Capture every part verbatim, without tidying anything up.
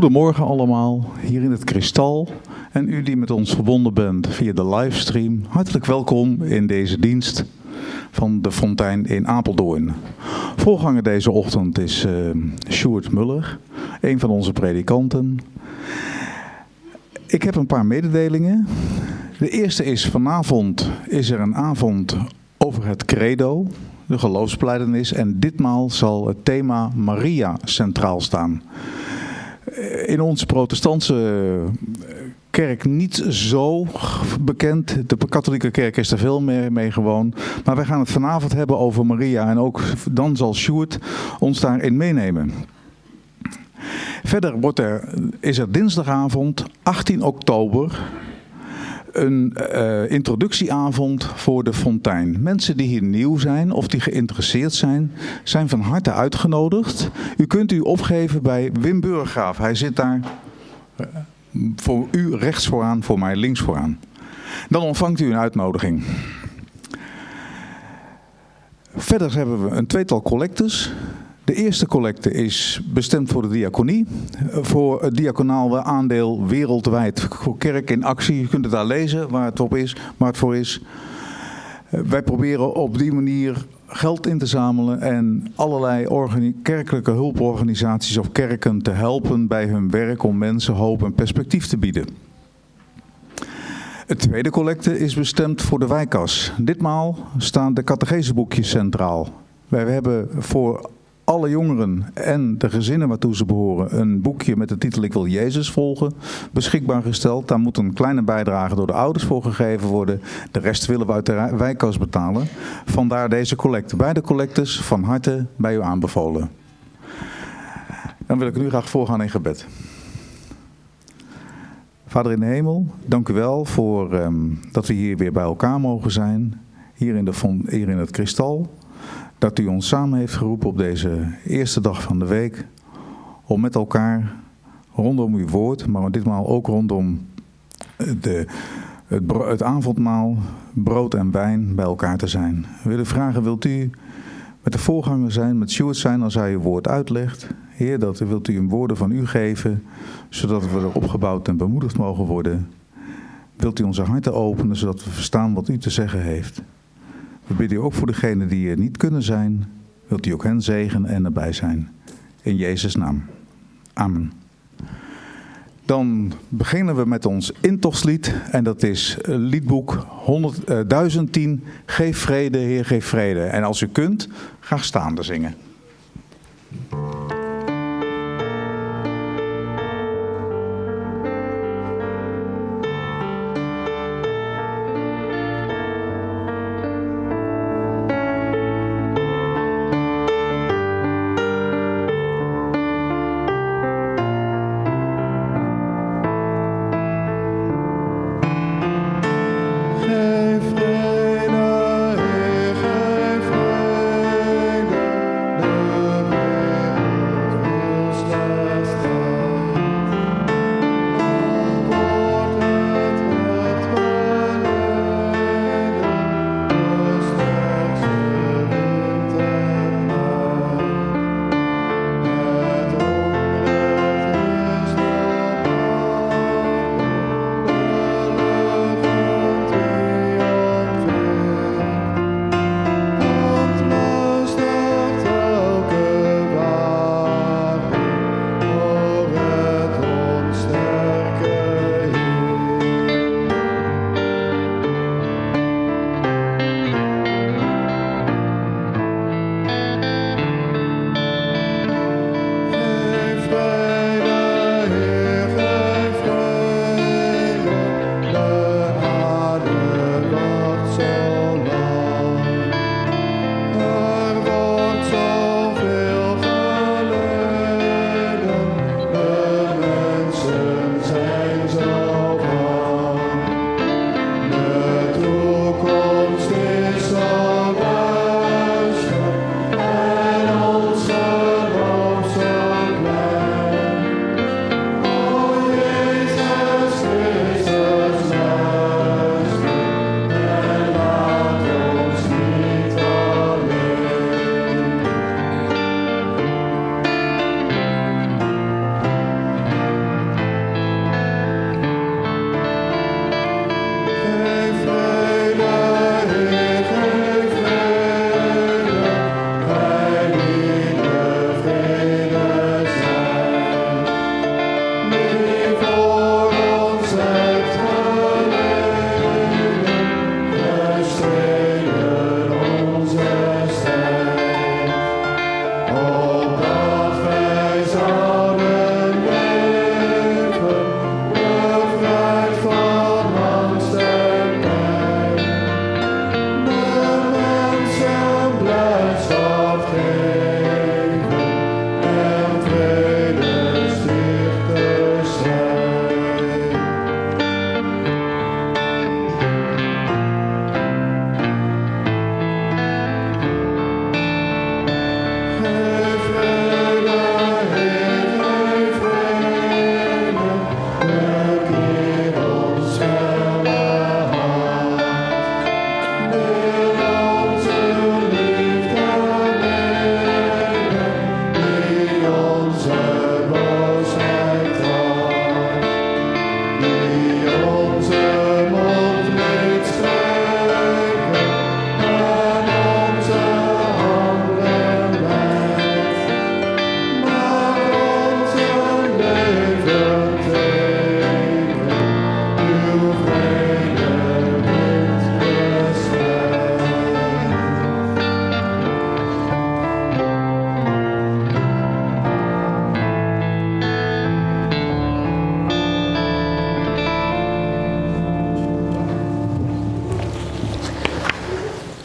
Goedemorgen allemaal, hier in het Kristal en u die met ons verbonden bent via de livestream. Hartelijk welkom in deze dienst van de Fontein in Apeldoorn. Voorganger deze ochtend is uh, Sjoerd Muller, een van onze predikanten. Ik heb een paar mededelingen. De eerste is, vanavond is er een avond over het credo, de geloofsbelijdenis, en ditmaal zal het thema Maria centraal staan. In onze protestantse kerk niet zo bekend. De katholieke kerk is er veel meer mee gewoon. Maar wij gaan het vanavond hebben over Maria. En ook dan zal Sjoerd ons daarin meenemen. Verder wordt er, is er dinsdagavond, achttien oktober... een uh, introductieavond voor de Fontein. Mensen die hier nieuw zijn of die geïnteresseerd zijn, zijn van harte uitgenodigd. U kunt u opgeven bij Wim Burgraaf. Hij zit daar uh, voor u rechts vooraan, voor mij links vooraan. Dan ontvangt u een uitnodiging. Verder hebben we een tweetal collectes. De eerste collecte is bestemd voor de diaconie, voor het diaconaal aandeel wereldwijd, voor Kerk in Actie. U kunt het daar lezen waar het op is, waar het voor is. Wij proberen op die manier geld in te zamelen en allerlei organi- kerkelijke hulporganisaties of kerken te helpen bij hun werk om mensen hoop en perspectief te bieden. Het tweede collecte is bestemd voor de wijkas. Ditmaal staan de catecheseboekjes centraal. Wij hebben voor alle jongeren en de gezinnen waartoe ze behoren een boekje met de titel Ik wil Jezus volgen beschikbaar gesteld. Daar moet een kleine bijdrage door de ouders voor gegeven worden. De rest willen we uit de wijkkas betalen. Vandaar deze collecte. Beide collectes van harte bij u aanbevolen. Dan wil ik nu graag voorgaan in gebed. Vader in de hemel, dank u wel voor um, dat we hier weer bij elkaar mogen zijn. Hier in, de, hier in het Kristal. Dat u ons samen heeft geroepen op deze eerste dag van de week om met elkaar rondom uw woord, maar ditmaal ook rondom de, het, het avondmaal, brood en wijn bij elkaar te zijn. We willen vragen, wilt u met de voorganger zijn, met Sjoerd zijn als hij uw woord uitlegt? Heer, dat wilt u een woorden van u geven, zodat we er opgebouwd en bemoedigd mogen worden. Wilt u onze harten openen, zodat we verstaan wat u te zeggen heeft? We bidden u ook voor degenen die er niet kunnen zijn. Wilt u ook hen zegenen en erbij zijn. In Jezus' naam. Amen. Dan beginnen we met ons intochtslied. En dat is liedboek honderd, eh, duizend tien. Geef vrede, Heer, geef vrede. En als u kunt, ga staande zingen. No.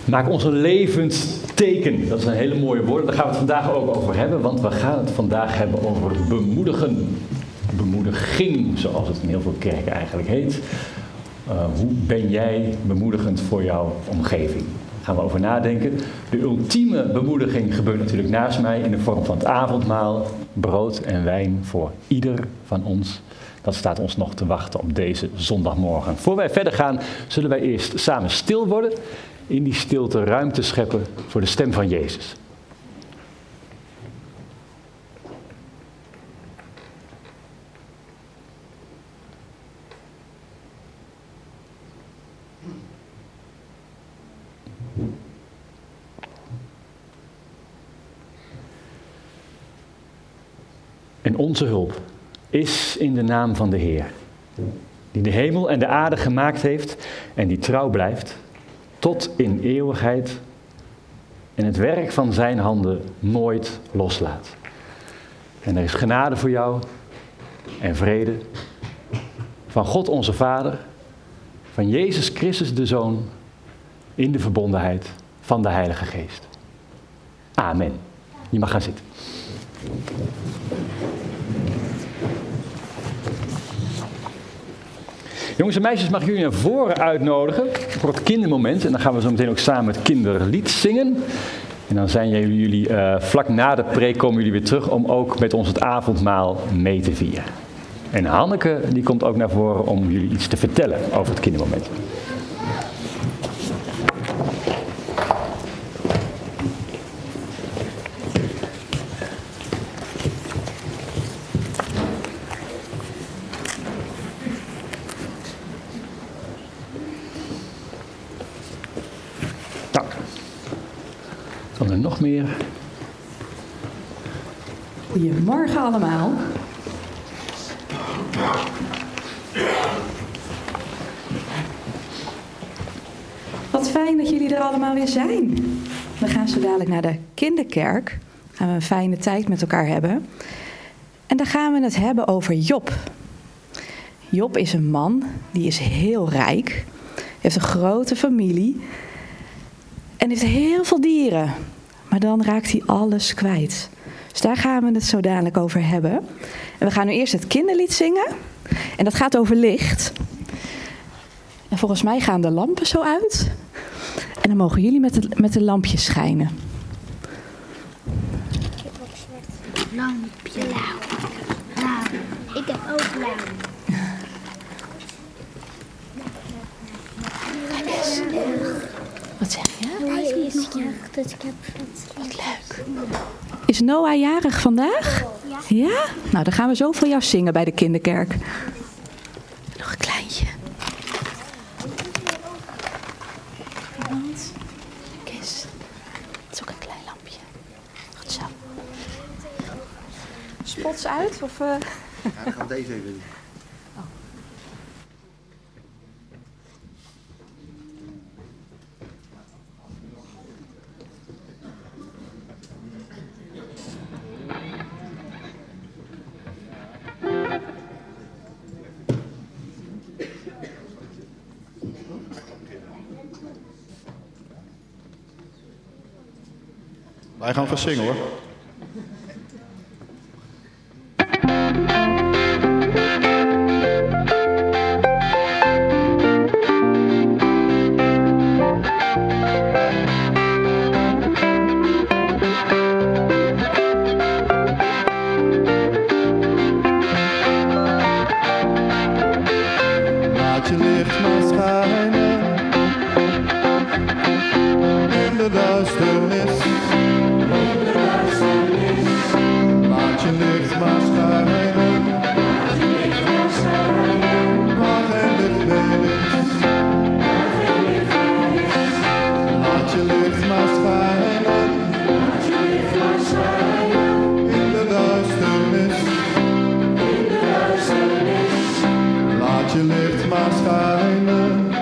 Maak ons een levend teken. Dat is een hele mooie woord. Daar gaan we het vandaag ook over hebben. Want we gaan het vandaag hebben over bemoedigen. Bemoediging, zoals het in heel veel kerken eigenlijk heet. Uh, hoe ben jij bemoedigend voor jouw omgeving? Daar gaan we over nadenken. De ultieme bemoediging gebeurt natuurlijk naast mij in de vorm van het avondmaal. Brood en wijn voor ieder van ons. Dat staat ons nog te wachten op deze zondagmorgen. Voor wij verder gaan, zullen wij eerst samen stil worden. In die stilte ruimte scheppen voor de stem van Jezus. En onze hulp is in de naam van de Heer, die de hemel en de aarde gemaakt heeft en die trouw blijft tot in eeuwigheid en het werk van zijn handen nooit loslaat. En er is genade voor jou en vrede van God onze Vader, van Jezus Christus de Zoon, in de verbondenheid van de Heilige Geest. Amen. Je mag gaan zitten. Jongens en meisjes, mag ik jullie naar voren uitnodigen voor het kindermoment. En dan gaan we zo meteen ook samen het kinderlied zingen. En dan zijn jullie uh, vlak na de preek komen jullie weer terug om ook met ons het avondmaal mee te vieren. En Hanneke die komt ook naar voren om jullie iets te vertellen over het kindermoment. Goedemorgen allemaal. Wat fijn dat jullie er allemaal weer zijn. We gaan zo dadelijk naar de kinderkerk. Dan gaan we een fijne tijd met elkaar hebben. En dan gaan we het hebben over Job. Job is een man, die is heel rijk. Heeft een grote familie. En heeft heel veel dieren. Maar dan raakt hij alles kwijt. Dus daar gaan we het zo dadelijk over hebben. En we gaan nu eerst het kinderlied zingen. En dat gaat over licht. En volgens mij gaan de lampen zo uit. En dan mogen jullie met de, met de lampjes schijnen. Ik heb ook zwart. Lampje. Blauw. Blauw. Ik heb ook blauw. Wat zeg je? Hij is jarig, dus ik heb het. Wat leuk. Is Noah jarig vandaag? Ja. Ja? Nou, dan gaan we zo voor jou zingen bij de kinderkerk. Nog een kleintje. Kist. Het is ook een klein lampje. Goed zo. Spots uit? Of, uh... Ja, ik ga deze even doen. Wij gaan gaan zingen hoor. Laat je licht maar schijnen.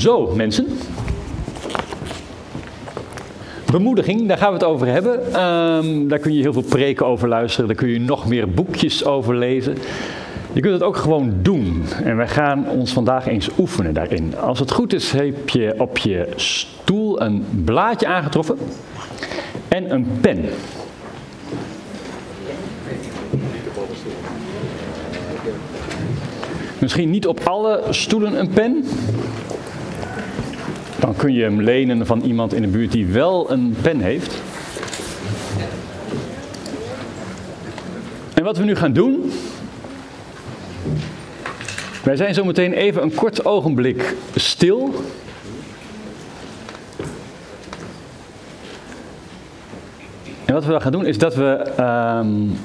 Zo, mensen. Bemoediging, daar gaan we het over hebben. Um, daar kun je heel veel preken over luisteren. Daar kun je nog meer boekjes over lezen. Je kunt het ook gewoon doen. En wij gaan ons vandaag eens oefenen daarin. Als het goed is, heb je op je stoel een blaadje aangetroffen. En een pen. Misschien niet op alle stoelen een pen. Dan kun je hem lenen van iemand in de buurt die wel een pen heeft. En wat we nu gaan doen... Wij zijn zo meteen even een kort ogenblik stil. En wat we dan gaan doen is dat we... Um,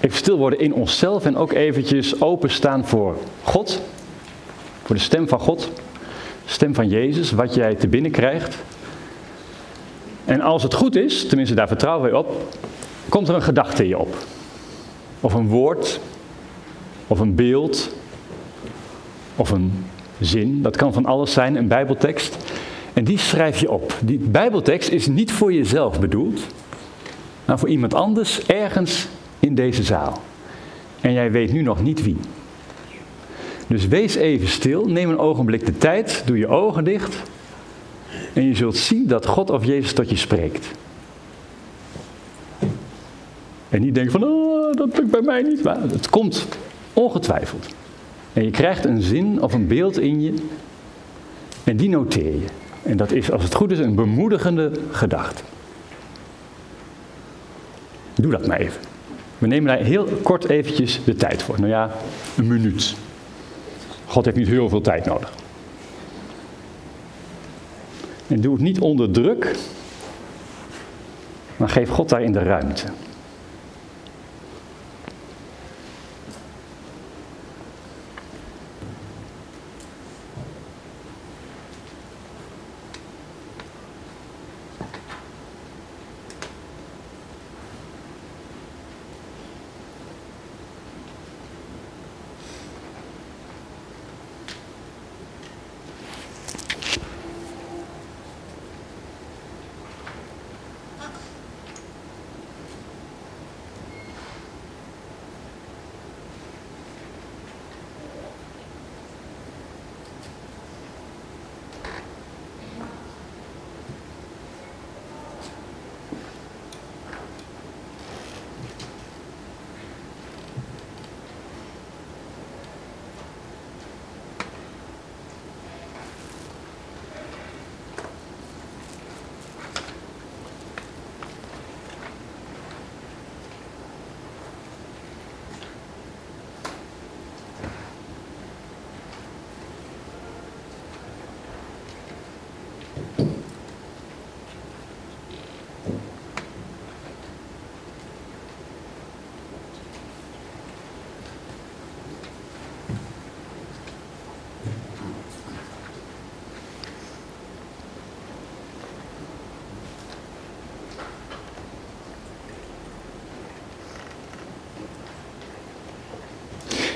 even stil worden in onszelf en ook eventjes openstaan voor God... Voor de stem van God, stem van Jezus, wat jij te binnen krijgt. En als het goed is, tenminste daar vertrouwen we op, komt er een gedachte in je op. Of een woord, of een beeld, of een zin. Dat kan van alles zijn, een Bijbeltekst. En die schrijf je op. Die Bijbeltekst is niet voor jezelf bedoeld, maar voor iemand anders ergens in deze zaal. En jij weet nu nog niet wie. Dus wees even stil, neem een ogenblik de tijd, doe je ogen dicht en je zult zien dat God of Jezus tot je spreekt. En niet denken van, oh, dat lukt bij mij niet, maar het komt ongetwijfeld. En je krijgt een zin of een beeld in je en die noteer je. En dat is, als het goed is, een bemoedigende gedachte. Doe dat maar even. We nemen daar heel kort eventjes de tijd voor, nou ja, een minuut. God heeft niet heel veel tijd nodig. En doe het niet onder druk, maar geef God daarin de ruimte.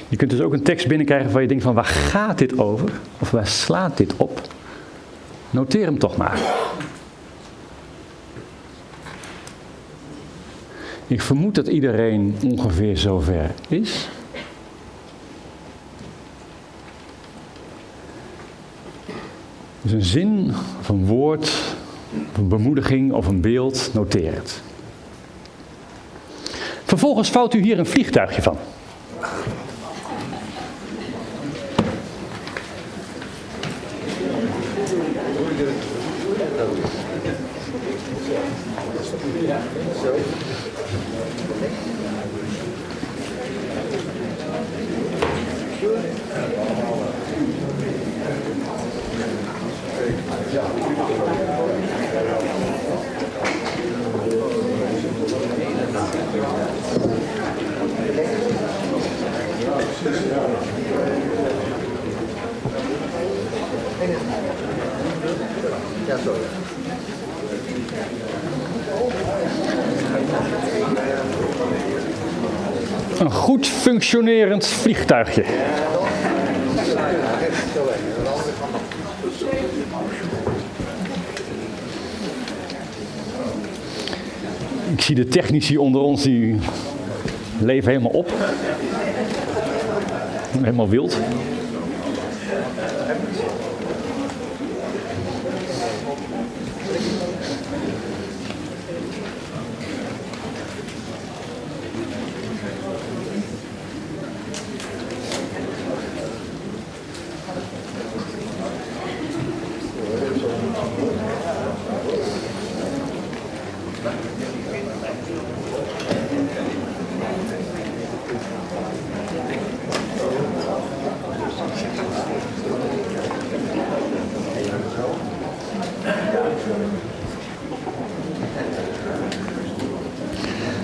Je kunt dus ook een tekst binnenkrijgen waar je denkt van, waar gaat dit over? Of waar slaat dit op? Noteer hem toch maar. Ik vermoed dat iedereen ongeveer zover is. Dus een zin, of een woord, of een bemoediging of een beeld, noteer het. Vervolgens vouwt u hier een vliegtuigje van. Een goed functionerend vliegtuigje. Ik zie de technici onder ons, die leven helemaal op. Helemaal wild.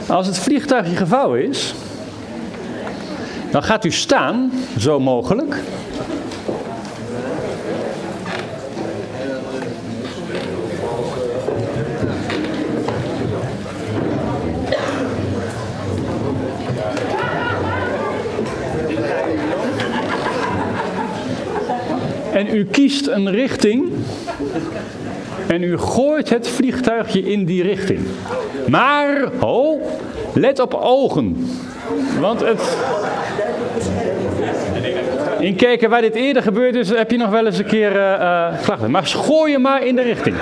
Als het vliegtuigje gevouwen is, dan gaat u staan, zo mogelijk. En u kiest een richting en u gooit het vliegtuigje in die richting. Maar, ho, let op ogen. Want het... In kijken waar dit eerder gebeurd is, heb je nog wel eens een keer uh, klachten. Maar gooi je maar in de richting.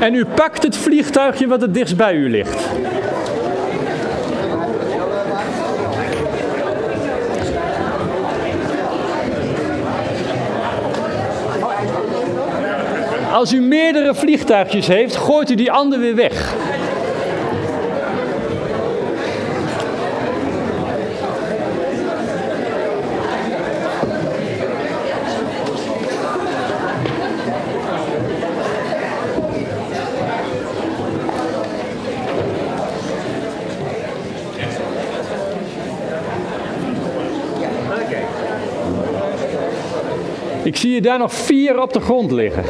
En u pakt het vliegtuigje wat het dichtst bij u ligt. Als u meerdere vliegtuigjes heeft, gooit u die andere weer weg. Ik zie je daar nog vier op de grond liggen.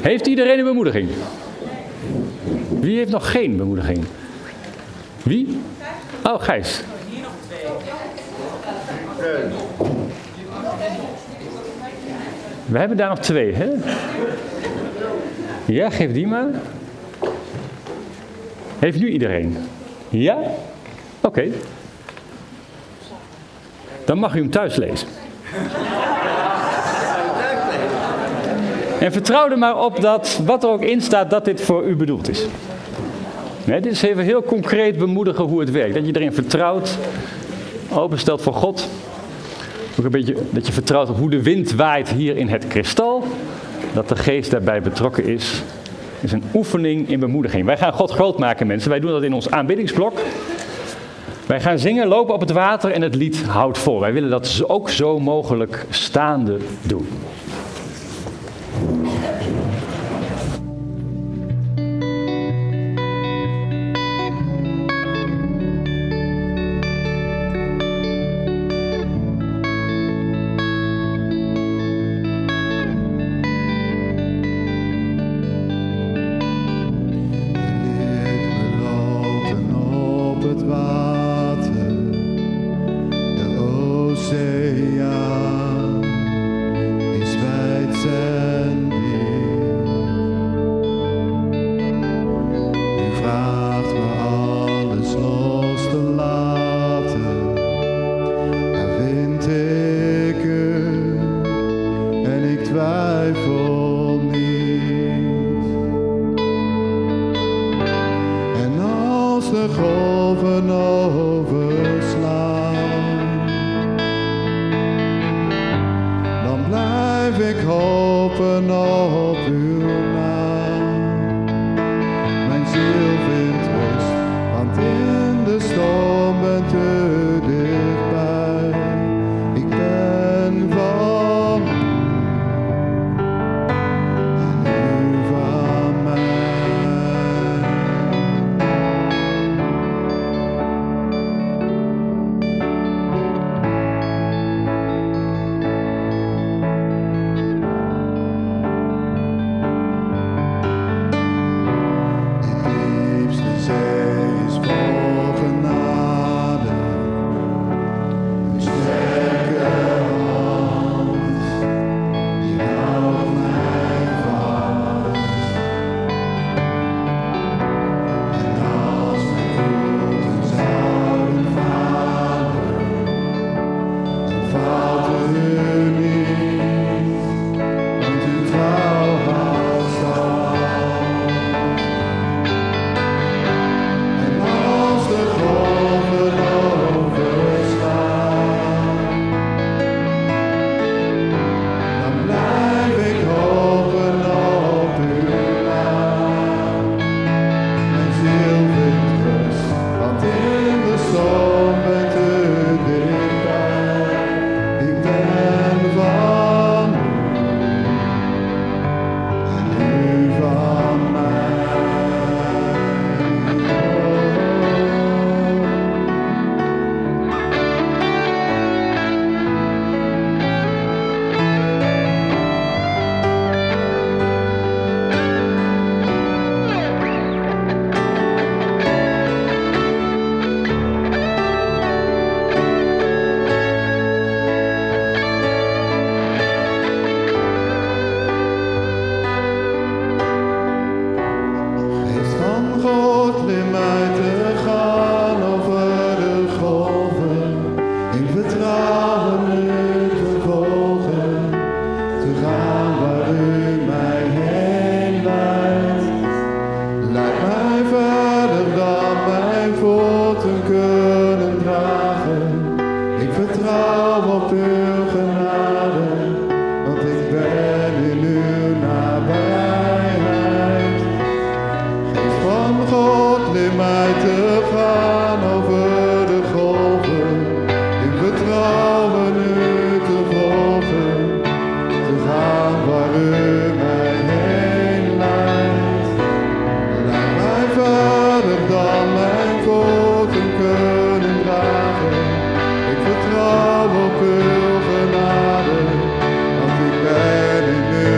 Heeft iedereen een bemoediging? Wie heeft nog geen bemoediging? Wie? Oh, Gijs. We hebben daar nog twee, hè? Ja, geef die maar. Heeft nu iedereen? Ja? Oké. Okay. Dan mag u hem thuis lezen. En vertrouw er maar op dat wat er ook in staat, dat dit voor u bedoeld is. Nee, dit is even heel concreet bemoedigen hoe het werkt. Dat je erin vertrouwt, openstelt voor God. Ook een beetje dat je vertrouwt op hoe de wind waait hier in het kristal. Dat de geest daarbij betrokken is. Is een oefening in bemoediging. Wij gaan God groot maken, mensen. Wij doen dat in ons aanbiddingsblok. Wij gaan zingen, lopen op het water en het lied houdt vol. Wij willen dat ook zo mogelijk staande doen. Thank you. vertrouw op uw genade, want ik ben in uw nabijheid. Geest van God, leer mij te gaan over de golven, in vertrouwen u te volgen, te gaan waar u mij heen leidt. Laat mij verder dan mijn voeten kunnen dragen, ik vertrouw op uw genade, want ik ben in uw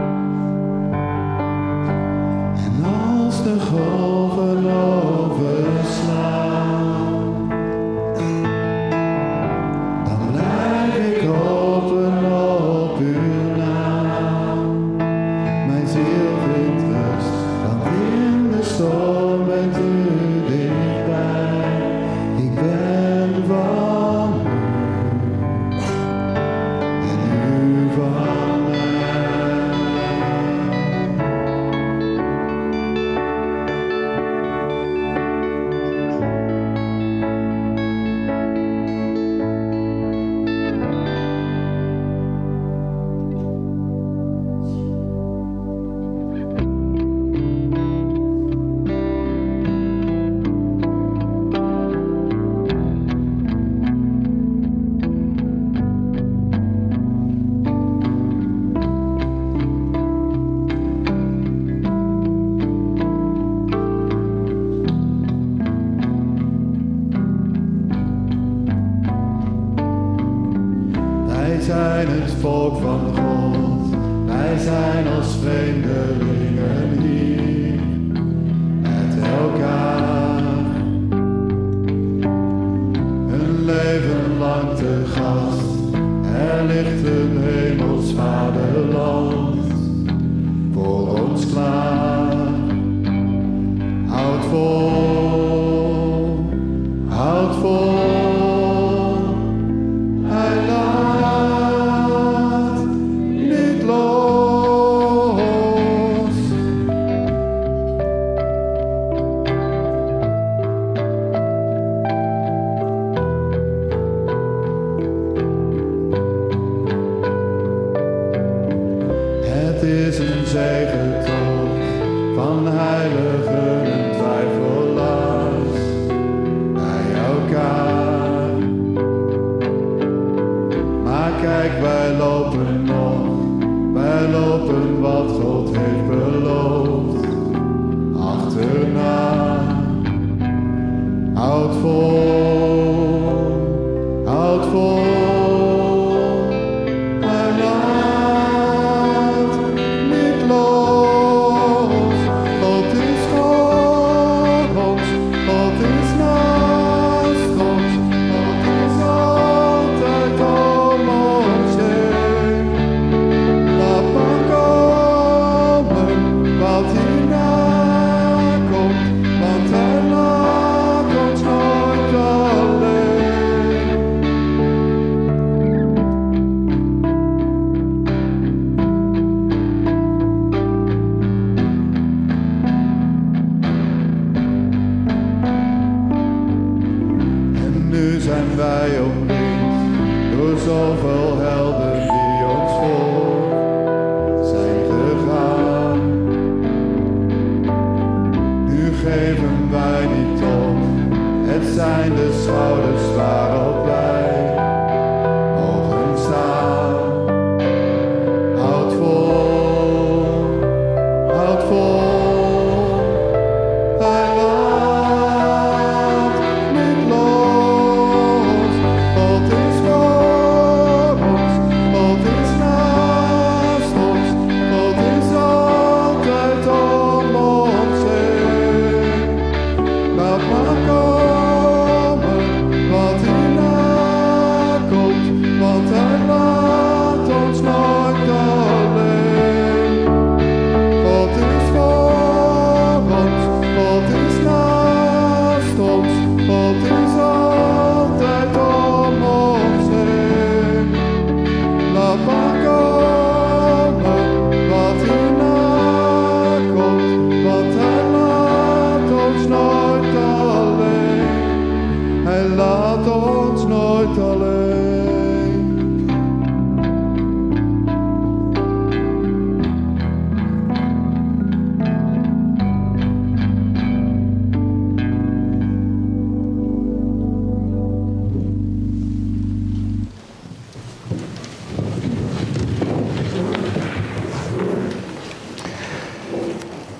Oh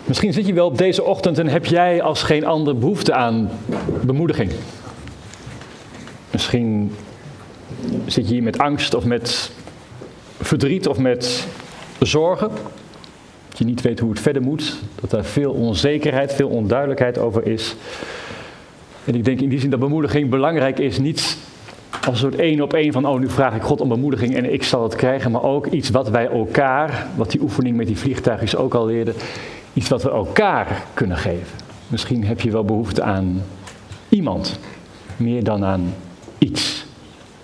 Misschien zit je wel op deze ochtend en heb jij als geen ander behoefte aan bemoediging. Misschien zit je hier met angst of met verdriet of met zorgen. Dat je niet weet hoe het verder moet. Dat daar veel onzekerheid, veel onduidelijkheid over is. En ik denk in die zin dat bemoediging belangrijk is. Niet als een soort één op één van oh nu vraag ik God om bemoediging en ik zal het krijgen. Maar ook iets wat wij elkaar, wat die oefening met die vliegtuigjes ook al leerde. Iets wat we elkaar kunnen geven. Misschien heb je wel behoefte aan iemand. Meer dan aan iets.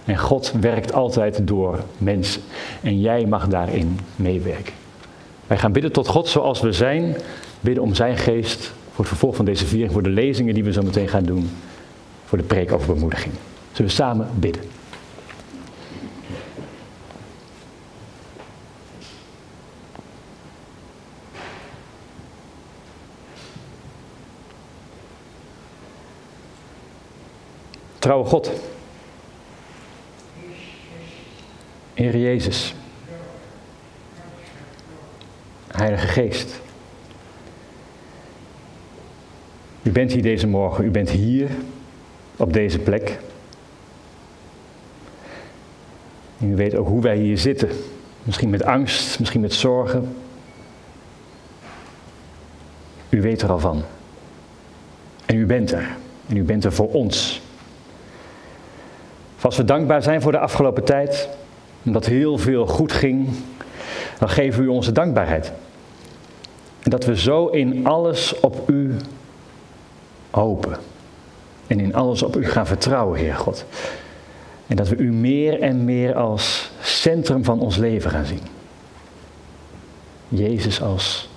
En God werkt altijd door mensen. En jij mag daarin meewerken. Wij gaan bidden tot God zoals we zijn. Bidden om zijn geest. Voor het vervolg van deze viering. Voor de lezingen die we zo meteen gaan doen. Voor de preek over bemoediging. Zullen we samen bidden. Trouwe God. Heer Jezus. Heilige Geest. U bent hier deze morgen. U bent hier. Op deze plek. En u weet ook hoe wij hier zitten. Misschien met angst. Misschien met zorgen. U weet er al van. En u bent er. En u bent er voor ons. Als we dankbaar zijn voor de afgelopen tijd, omdat heel veel goed ging, dan geven we u onze dankbaarheid. En dat we zo in alles op u hopen. En in alles op u gaan vertrouwen, Heer God. En dat we u meer en meer als centrum van ons leven gaan zien. Jezus als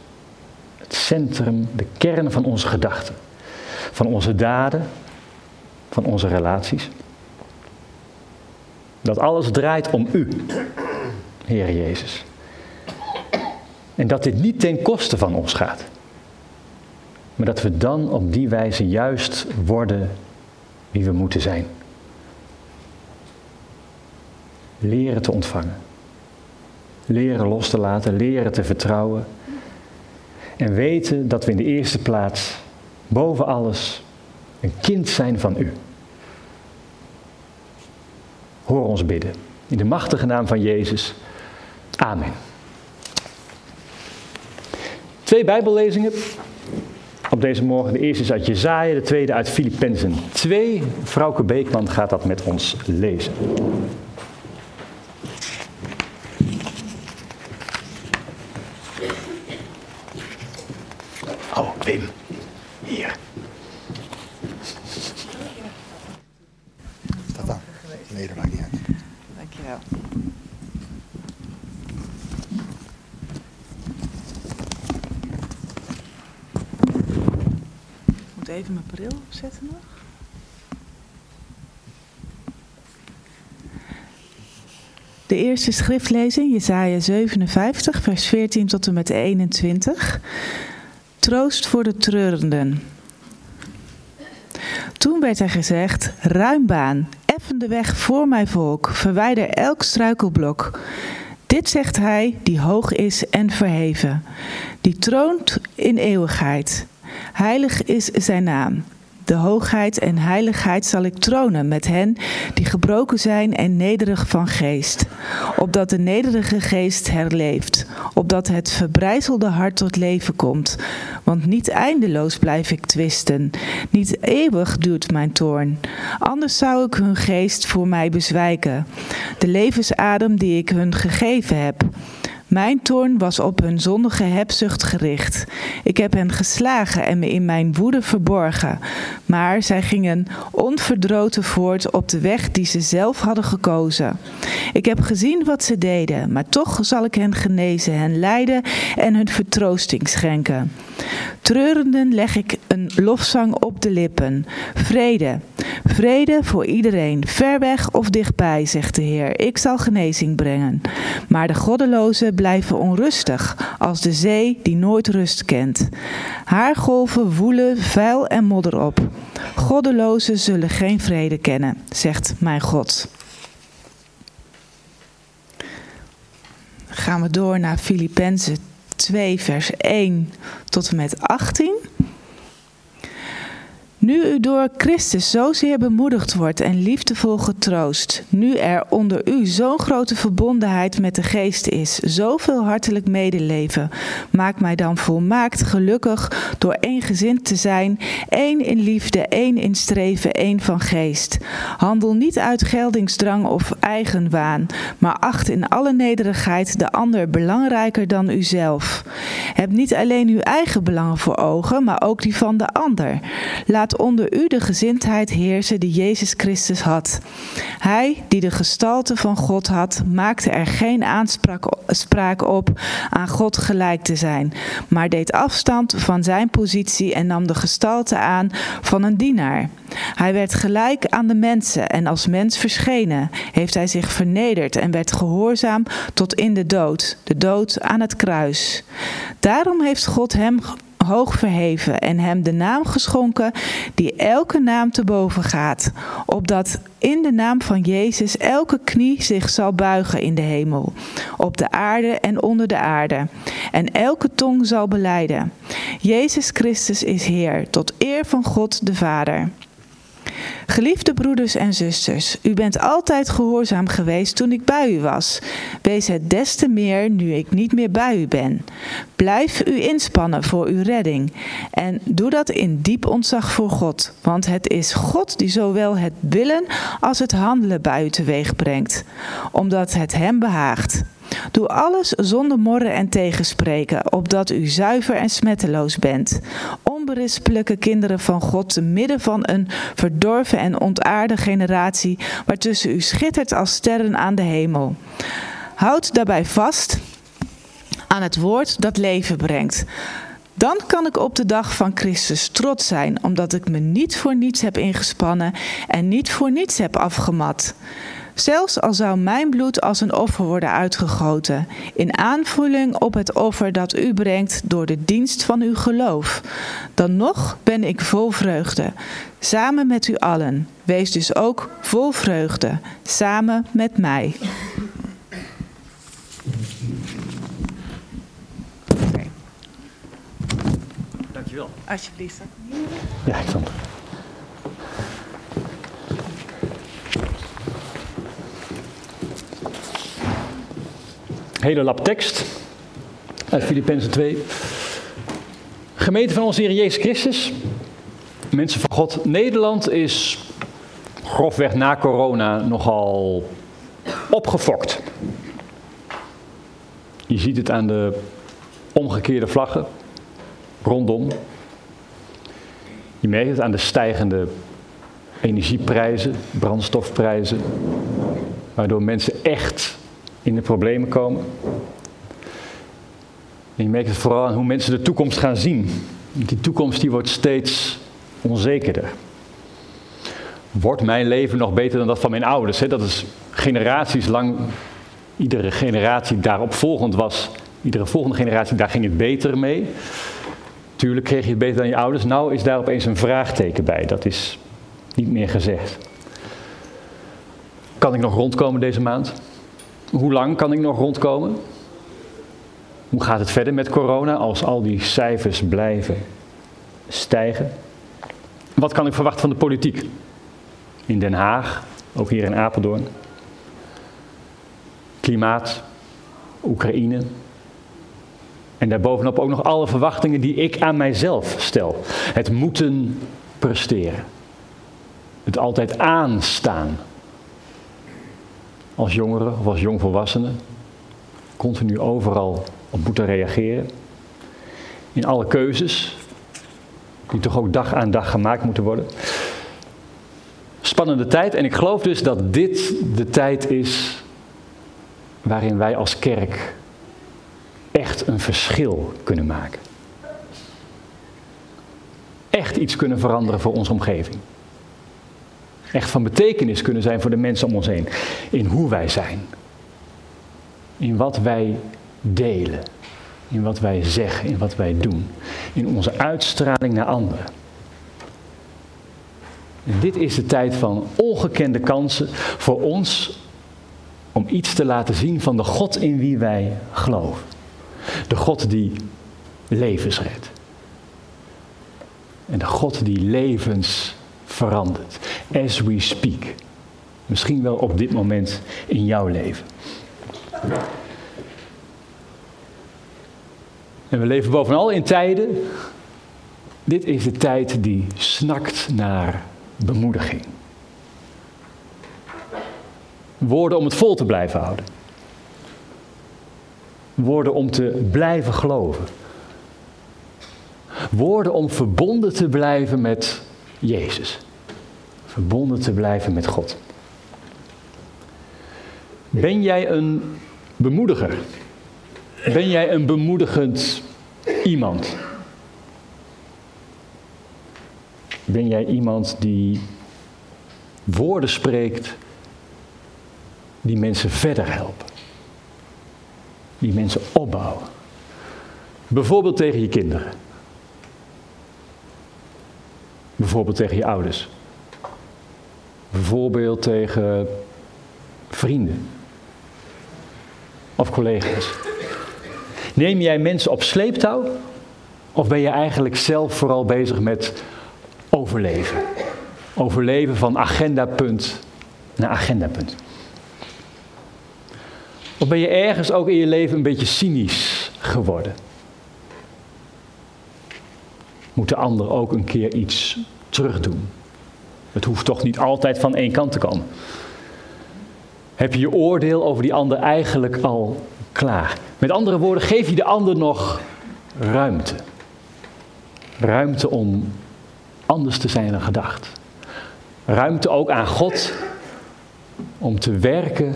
het centrum, de kern van onze gedachten. Van onze daden, van onze relaties. Dat alles draait om u, Heer Jezus. En dat dit niet ten koste van ons gaat. Maar dat we dan op die wijze juist worden wie we moeten zijn. Leren te ontvangen. Leren los te laten, leren te vertrouwen. En weten dat we in de eerste plaats, boven alles, een kind zijn van u. Hoor ons bidden. In de machtige naam van Jezus. Amen. Twee Bijbellezingen op deze morgen. De eerste is uit Jesaja, de tweede uit Filippenzen twee. Vrouwke Beekman gaat dat met ons lezen. Oh, Wim. Hier. Staat aan. Nee, dat maakt niet uit. Dankjewel. Ik moet even mijn bril opzetten nog. De eerste schriftlezing, Jesaja zevenenvijftig, vers veertien tot en met eenentwintig. Troost voor de treurenden. Toen werd er gezegd, ruim baan. Effen de weg voor mijn volk, verwijder elk struikelblok. Dit zegt hij die hoog is en verheven, die troont in eeuwigheid. Heilig is zijn naam. De hoogheid en heiligheid zal ik tronen met hen die gebroken zijn en nederig van geest. Opdat de nederige geest herleeft. Opdat het verbrijzelde hart tot leven komt. Want niet eindeloos blijf ik twisten. Niet eeuwig duurt mijn toorn. Anders zou ik hun geest voor mij bezwijken. De levensadem die ik hun gegeven heb. Mijn toorn was op hun zondige hebzucht gericht. Ik heb hen geslagen en me in mijn woede verborgen. Maar zij gingen onverdroten voort op de weg die ze zelf hadden gekozen. Ik heb gezien wat ze deden, maar toch zal ik hen genezen, hen leiden en hun vertroosting schenken. Treurenden leg ik een lofzang op de lippen. Vrede, vrede voor iedereen, ver weg of dichtbij, zegt de Heer. Ik zal genezing brengen. Maar de goddelozen blijven onrustig, als de zee die nooit rust kent. Haar golven woelen vuil en modder op. Goddelozen zullen geen vrede kennen, zegt mijn God. Gaan we door naar Filippenzen twee vers één tot en met achttien. Nu u door Christus zozeer bemoedigd wordt en liefdevol getroost, nu er onder u zo'n grote verbondenheid met de geest is, zoveel hartelijk medeleven, maak mij dan volmaakt gelukkig door ééngezind te zijn, één in liefde, één in streven, één van geest. Handel niet uit geldingsdrang of eigenwaan, maar acht in alle nederigheid de ander belangrijker dan uzelf. Heb niet alleen uw eigen belangen voor ogen, maar ook die van de ander. Laat onder u de gezindheid heersen die Jezus Christus had. Hij, die de gestalte van God had, maakte er geen aanspraak op aan God gelijk te zijn, maar deed afstand van zijn positie en nam de gestalte aan van een dienaar. Hij werd gelijk aan de mensen en als mens verschenen, heeft hij zich vernederd en werd gehoorzaam tot in de dood, de dood aan het kruis. Daarom heeft God hem hoog verheven en hem de naam geschonken die elke naam te boven gaat, opdat in de naam van Jezus elke knie zich zal buigen in de hemel, op de aarde en onder de aarde, en elke tong zal belijden: Jezus Christus is Heer, tot eer van God de Vader. Geliefde broeders en zusters, u bent altijd gehoorzaam geweest toen ik bij u was. Wees het des te meer nu ik niet meer bij u ben. Blijf u inspannen voor uw redding en doe dat in diep ontzag voor God, want het is God die zowel het willen als het handelen bij u teweeg brengt, omdat het hem behaagt. Doe alles zonder morren en tegenspreken, opdat u zuiver en smetteloos bent. Onberispelijke kinderen van God, te midden van een verdorven en ontaarde generatie, waartussen u schittert als sterren aan de hemel. Houd daarbij vast aan het woord dat leven brengt. Dan kan ik op de dag van Christus trots zijn, omdat ik me niet voor niets heb ingespannen en niet voor niets heb afgemat. Zelfs al zou mijn bloed als een offer worden uitgegoten, in aanvulling op het offer dat u brengt door de dienst van uw geloof, dan nog ben ik vol vreugde, samen met u allen. Wees dus ook vol vreugde, samen met mij. Okay. Dankjewel. Alsjeblieft. Ja, ik kan. Hele lap tekst uit Filippenzen twee. Gemeente van onze Heer Jezus Christus, mensen van God, Nederland is grofweg na corona nogal opgefokt. Je ziet het aan de omgekeerde vlaggen rondom. Je merkt het aan de stijgende energieprijzen, brandstofprijzen, waardoor mensen echt in de problemen komen. En je merkt het vooral aan hoe mensen de toekomst gaan zien. Die toekomst die wordt steeds onzekerder. Wordt mijn leven nog beter dan dat van mijn ouders? Hè? Dat is generaties lang, iedere generatie daarop volgend was. Iedere volgende generatie, daar ging het beter mee. Tuurlijk kreeg je het beter dan je ouders. Nou is daar opeens een vraagteken bij. Dat is niet meer gezegd. Kan ik nog rondkomen deze maand? Hoe lang kan ik nog rondkomen? Hoe gaat het verder met corona als al die cijfers blijven stijgen? Wat kan ik verwachten van de politiek? In Den Haag, ook hier in Apeldoorn. Klimaat, Oekraïne. En daarbovenop ook nog alle verwachtingen die ik aan mijzelf stel. Het moeten presteren. Het altijd aanstaan. Als jongeren of als jongvolwassenen, continu overal op moeten reageren. In alle keuzes, die toch ook dag aan dag gemaakt moeten worden. Spannende tijd, en ik geloof dus dat dit de tijd is waarin wij als kerk echt een verschil kunnen maken. Echt iets kunnen veranderen voor onze omgeving. Echt van betekenis kunnen zijn voor de mensen om ons heen. In hoe wij zijn. In wat wij delen. In wat wij zeggen. In wat wij doen. In onze uitstraling naar anderen. En dit is de tijd van ongekende kansen voor ons om iets te laten zien van de God in wie wij geloven. De God die levens redt. En de God die levens verandert. As we speak. Misschien wel op dit moment in jouw leven. En we leven bovenal in tijden. Dit is de tijd die snakt naar bemoediging. Woorden om het vol te blijven houden. Woorden om te blijven geloven. Woorden om verbonden te blijven met Jezus. Verbonden te blijven met God. Ben jij een bemoediger? Ben jij een bemoedigend iemand? Ben jij iemand die woorden spreekt die mensen verder helpen? Die mensen opbouwen? Bijvoorbeeld tegen je kinderen. Bijvoorbeeld tegen je ouders. Bijvoorbeeld tegen vrienden. Of collega's. Neem jij mensen op sleeptouw? Of ben je eigenlijk zelf vooral bezig met overleven? Overleven van agendapunt naar agendapunt. Of ben je ergens ook in je leven een beetje cynisch geworden? Moet de ander ook een keer iets terugdoen? Het hoeft toch niet altijd van één kant te komen. Heb je je oordeel over die ander eigenlijk al klaar? Met andere woorden, geef je de ander nog ruimte. Ruimte om anders te zijn dan gedacht. Ruimte ook aan God om te werken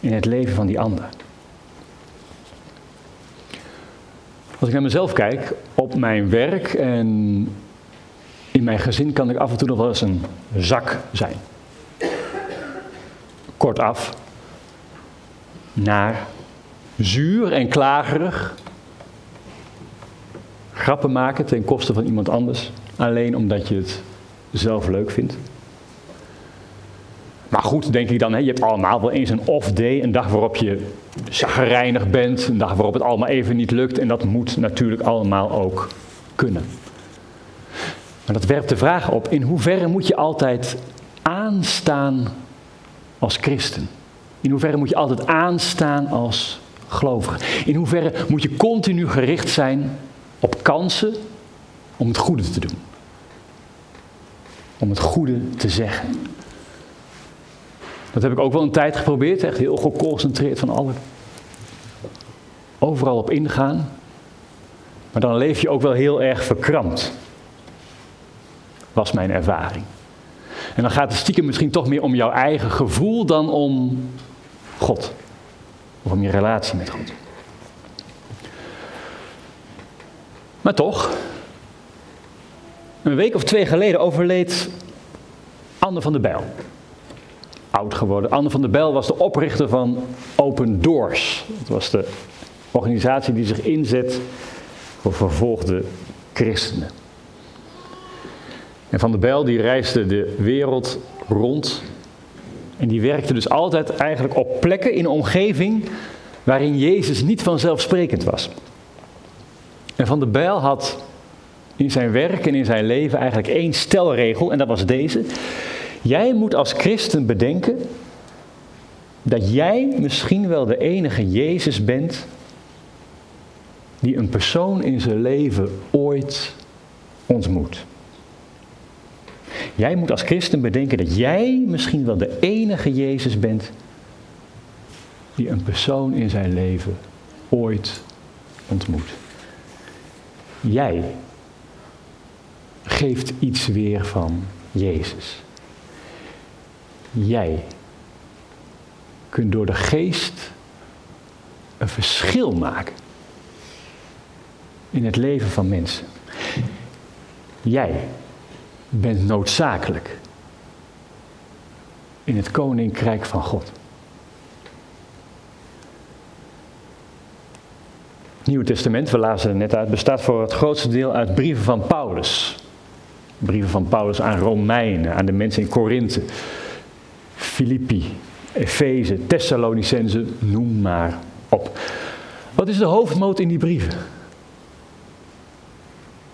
in het leven van die ander. Als ik naar mezelf kijk, op mijn werk en in mijn gezin kan ik af en toe nog wel eens een zak zijn. Kortaf, naar, zuur en klagerig, grappen maken ten koste van iemand anders, alleen omdat je het zelf leuk vindt. Maar goed, denk ik dan, hè, je hebt allemaal wel eens een off-day, een dag waarop je chagrijnig bent, een dag waarop het allemaal even niet lukt en dat moet natuurlijk allemaal ook kunnen. Maar dat werpt de vraag op, in hoeverre moet je altijd aanstaan als christen? In hoeverre moet je altijd aanstaan als gelovige? In hoeverre moet je continu gericht zijn op kansen om het goede te doen? Om het goede te zeggen. Dat heb ik ook wel een tijd geprobeerd, echt heel geconcentreerd van alle. Overal op ingaan. Maar dan leef je ook wel heel erg verkrampt. Was mijn ervaring. En dan gaat het stiekem misschien toch meer om jouw eigen gevoel dan om God. Of om je relatie met God. Maar toch, een week of twee geleden overleed Anne van der Bijl. Oud geworden. Anne van der Bijl was de oprichter van Open Doors. Dat was de organisatie die zich inzet voor vervolgde christenen. En Van der Bijl die reisde de wereld rond en die werkte dus altijd eigenlijk op plekken in een omgeving waarin Jezus niet vanzelfsprekend was. En Van der Bijl had in zijn werk en in zijn leven eigenlijk één stelregel en dat was deze. Jij moet als christen bedenken dat jij misschien wel de enige Jezus bent die een persoon in zijn leven ooit ontmoet. Jij moet als christen bedenken dat jij misschien wel de enige Jezus bent die een persoon in zijn leven ooit ontmoet. Jij geeft iets weer van Jezus. Jij kunt door de geest een verschil maken in het leven van mensen. Jij bent noodzakelijk in het koninkrijk van God. Het Nieuwe Testament, we lazen er net uit, bestaat voor het grootste deel uit brieven van Paulus. Brieven van Paulus aan Romeinen, aan de mensen in Korinthe, Filippi, Efeze, Thessalonicense, noem maar op. Wat is de hoofdmoot in die brieven?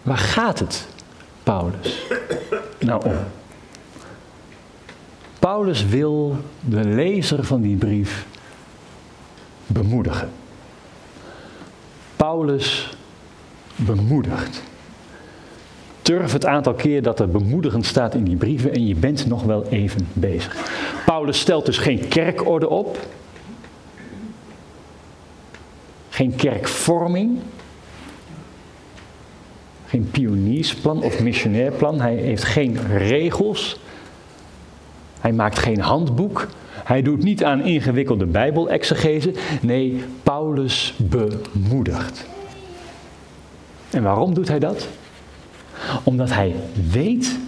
Waar gaat het, Paulus, nou om? Paulus wil de lezer van die brief bemoedigen. Paulus bemoedigt. Turf het aantal keer dat er bemoedigend staat in die brieven en je bent nog wel even bezig. Paulus stelt dus geen kerkorde op. Geen kerkvorming. Geen pioniersplan of missionair plan. Hij heeft geen regels. Hij maakt geen handboek. Hij doet niet aan ingewikkelde bijbelexegese. Nee, Paulus bemoedigt. En waarom doet hij dat? Omdat hij weet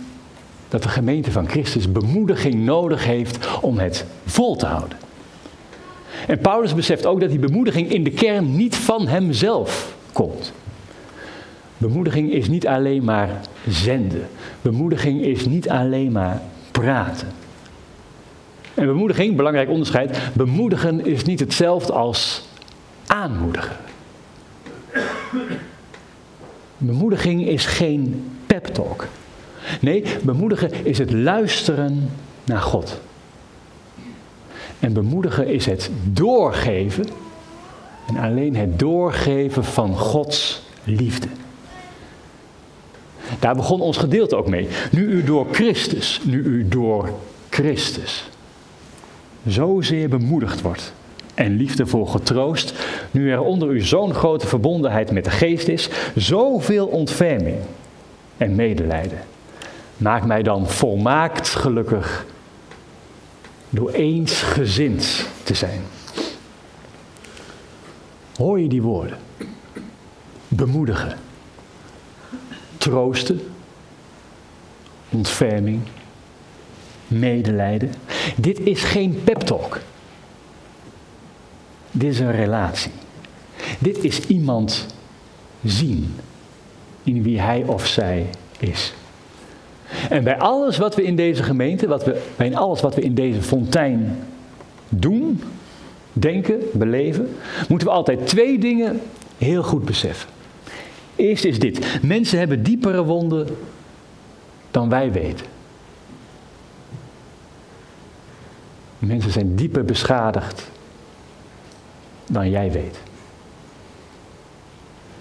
dat de gemeente van Christus bemoediging nodig heeft om het vol te houden. En Paulus beseft ook dat die bemoediging in de kern niet van hemzelf komt. Bemoediging is niet alleen maar zenden. Bemoediging is niet alleen maar praten. En bemoediging, belangrijk onderscheid, bemoedigen is niet hetzelfde als aanmoedigen. Bemoediging is geen pep talk. Nee, bemoedigen is het luisteren naar God. En bemoedigen is het doorgeven. En alleen het doorgeven van Gods liefde. Daar begon ons gedeelte ook mee. Nu u door Christus, nu u door Christus zozeer bemoedigd wordt en liefdevol getroost, nu er onder u zo'n grote verbondenheid met de geest is, zoveel ontferming en medelijden. Maak mij dan volmaakt gelukkig door eensgezind te zijn. Hoor je die woorden? Bemoedigen, troosten, ontferming, medelijden. Dit is geen pep talk. Dit is een relatie. Dit is iemand zien in wie hij of zij is. En bij alles wat we in deze gemeente, wat we, bij alles wat we in deze fontein doen, denken, beleven, moeten we altijd twee dingen heel goed beseffen. Eerst is dit. Mensen hebben diepere wonden dan wij weten. Mensen zijn dieper beschadigd dan jij weet.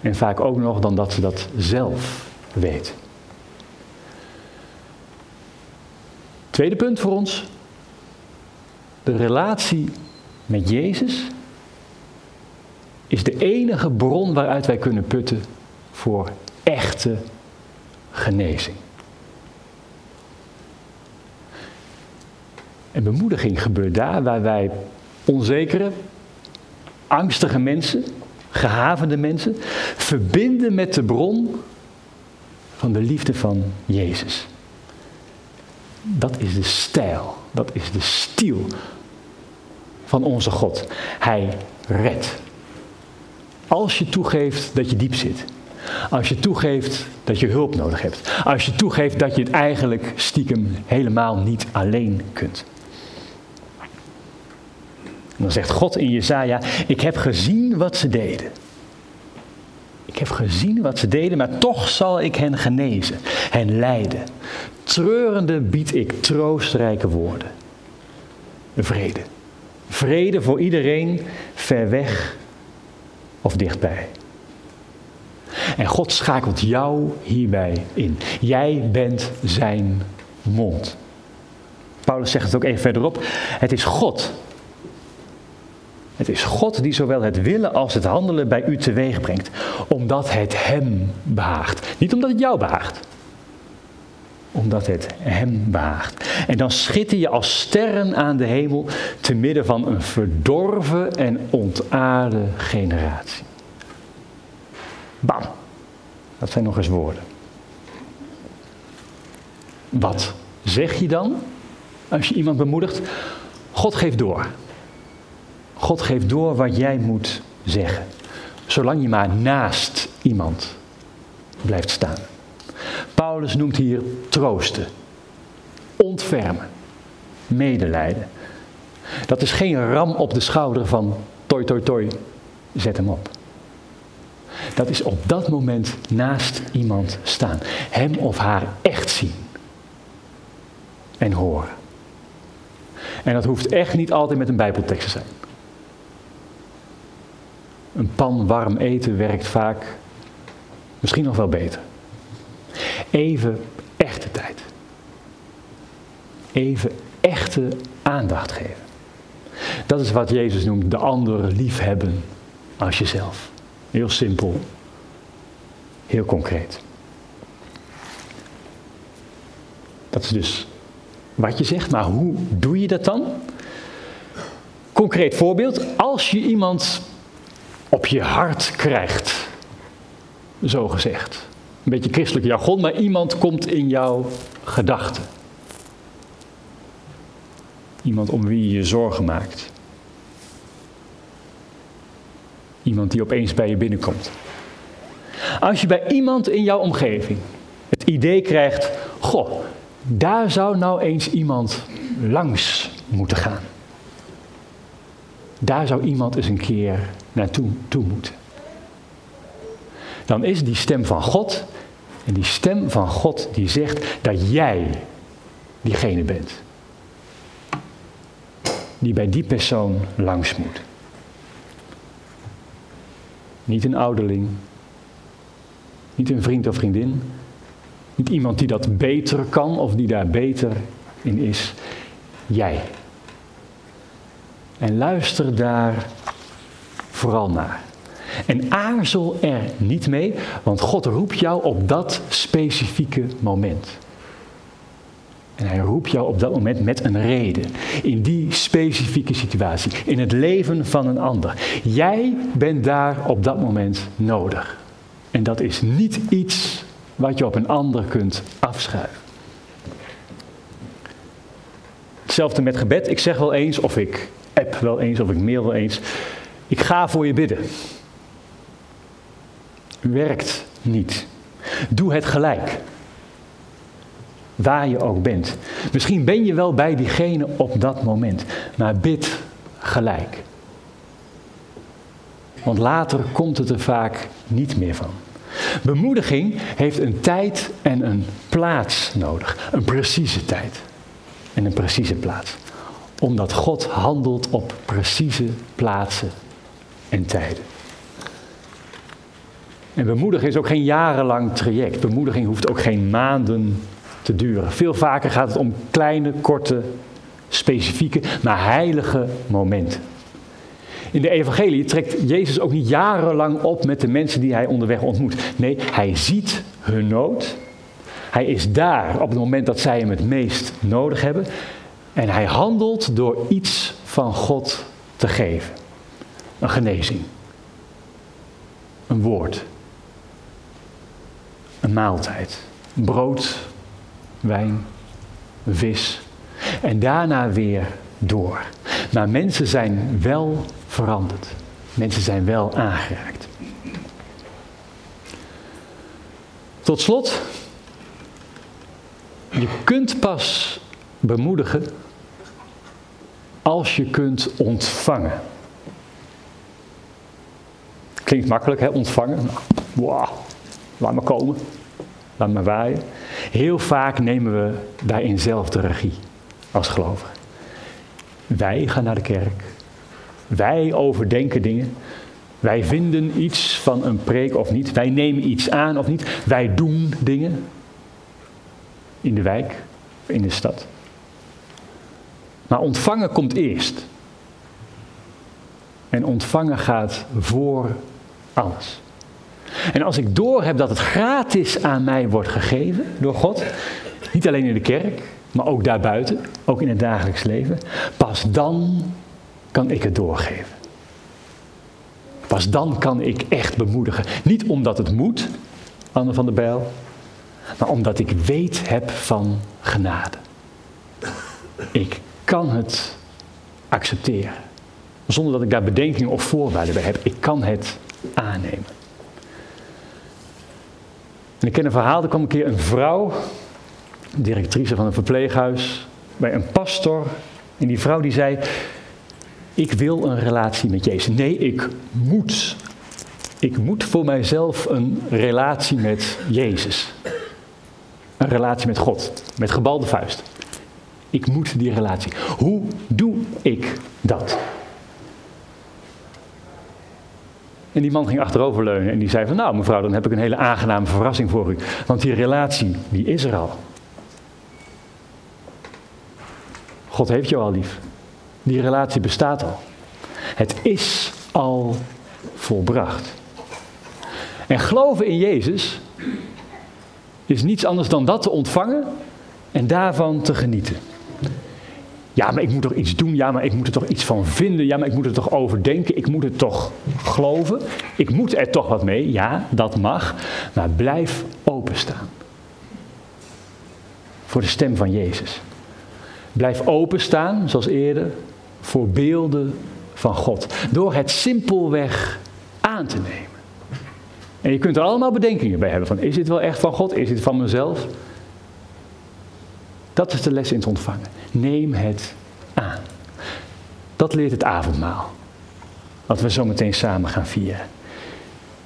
En vaak ook nog dan dat ze dat zelf weet. Tweede punt voor ons. De relatie met Jezus is de enige bron waaruit wij kunnen putten voor echte genezing. En bemoediging gebeurt daar waar wij onzekere, angstige mensen, gehavende mensen, verbinden met de bron van de liefde van Jezus. Dat is de stijl, dat is de stiel van onze God. Hij redt. Als je toegeeft dat je diep zit, als je toegeeft dat je hulp nodig hebt, als je toegeeft dat je het eigenlijk stiekem helemaal niet alleen kunt. En dan zegt God in Jesaja, ik heb gezien wat ze deden. Ik heb gezien wat ze deden, maar toch zal ik hen genezen, hen leiden. Treurende bied ik troostrijke woorden. Vrede. Vrede voor iedereen, ver weg of dichtbij. En God schakelt jou hierbij in. Jij bent zijn mond. Paulus zegt het ook even verderop. Het is God. Het is God die zowel het willen als het handelen bij u teweeg brengt. Omdat het hem behaagt. Niet omdat het jou behaagt. Omdat het hem behaagt. En dan schitter je als sterren aan de hemel te midden van een verdorven en ontaarde generatie. Bam. Dat zijn nog eens woorden. Wat zeg je dan als je iemand bemoedigt? God geeft door. God geeft door wat jij moet zeggen. Zolang je maar naast iemand blijft staan. Paulus noemt hier troosten. Ontfermen. Medelijden. Dat is geen ram op de schouder van toi toi toi, zet hem op. Dat is op dat moment naast iemand staan. Hem of haar echt zien. En horen. En dat hoeft echt niet altijd met een Bijbeltekst te zijn. Een pan warm eten werkt vaak misschien nog wel beter. Even echte tijd. Even echte aandacht geven. Dat is wat Jezus noemt de ander liefhebben als jezelf. Heel simpel. Heel concreet. Dat is dus wat je zegt, maar hoe doe je dat dan? Concreet voorbeeld. Als je iemand op je hart krijgt. Zo gezegd. Een beetje christelijk jargon, maar iemand komt in jouw gedachten. Iemand om wie je je zorgen maakt. Iemand die opeens bij je binnenkomt. Als je bij iemand in jouw omgeving het idee krijgt, goh, daar zou nou eens iemand langs moeten gaan. Daar zou iemand eens een keer naartoe toe moeten. Dan is die stem van God, en die stem van God die zegt dat jij diegene bent. Die bij die persoon langs moet. Niet een ouderling. Niet een vriend of vriendin. Niet iemand die dat beter kan of die daar beter in is. Jij. En luister daar vooral naar. En aarzel er niet mee, want God roept jou op dat specifieke moment. En hij roept jou op dat moment met een reden. In die specifieke situatie. In het leven van een ander. Jij bent daar op dat moment nodig. En dat is niet iets wat je op een ander kunt afschuiven. Hetzelfde met gebed. Ik zeg wel eens, of ik app wel eens, of ik mail wel eens. Ik ga voor je bidden. Werkt niet. Doe het gelijk. Waar je ook bent. Misschien ben je wel bij diegene op dat moment. Maar bid gelijk. Want later komt het er vaak niet meer van. Bemoediging heeft een tijd en een plaats nodig. Een precieze tijd. En een precieze plaats. Omdat God handelt op precieze plaatsen en tijden. En bemoediging is ook geen jarenlang traject. Bemoediging hoeft ook geen maanden te duren. Veel vaker gaat het om kleine, korte, specifieke, maar heilige momenten. In de evangelie trekt Jezus ook niet jarenlang op met de mensen die hij onderweg ontmoet. Nee, hij ziet hun nood. Hij is daar op het moment dat zij hem het meest nodig hebben. En hij handelt door iets van God te geven. Een genezing. Een woord. Een maaltijd. Brood. Wijn, vis en daarna weer door. Maar mensen zijn wel veranderd. Mensen zijn wel aangeraakt. Tot slot, je kunt pas bemoedigen als je kunt ontvangen. Klinkt makkelijk, hè? Ontvangen. Wow, laat maar komen. Laat maar waaien. Heel vaak nemen we daarin zelf de regie als gelovigen. Wij gaan naar de kerk. Wij overdenken dingen. Wij vinden iets van een preek of niet. Wij nemen iets aan of niet. Wij doen dingen. In de wijk, in de stad. Maar ontvangen komt eerst. En ontvangen gaat voor alles. En als ik doorheb dat het gratis aan mij wordt gegeven door God, niet alleen in de kerk, maar ook daarbuiten, ook in het dagelijks leven, pas dan kan ik het doorgeven. Pas dan kan ik echt bemoedigen. Niet omdat het moet, Anne van der Bijl, maar omdat ik weet heb van genade. Ik kan het accepteren. Zonder dat ik daar bedenkingen of voorwaarden bij heb. Ik kan het aannemen. En ik ken een verhaal, er kwam een keer een vrouw, directrice van een verpleeghuis, bij een pastoor. En die vrouw die zei, ik wil een relatie met Jezus. Nee, ik moet. ik moet voor mijzelf een relatie met Jezus. Een relatie met God. Met gebalde vuist. Ik moet die relatie. Hoe doe ik dat? En die man ging achteroverleunen en die zei van... nou mevrouw, dan heb ik een hele aangename verrassing voor u. Want die relatie, die is er al. God heeft jou al lief. Die relatie bestaat al. Het is al volbracht. En geloven in Jezus is niets anders dan dat te ontvangen en daarvan te genieten. Ja, maar ik moet toch iets doen. Ja, maar ik moet er toch iets van vinden. Ja, maar ik moet er toch over denken. Ik moet het toch geloven. Ik moet er toch wat mee. Ja, dat mag. Maar blijf openstaan. Voor de stem van Jezus. Blijf openstaan, zoals eerder, voor beelden van God. Door het simpelweg aan te nemen. En je kunt er allemaal bedenkingen bij hebben. Van, is dit wel echt van God? Is dit van mezelf? Dat is de les in het ontvangen. Neem het aan. Dat leert het avondmaal. Wat we zo meteen samen gaan vieren.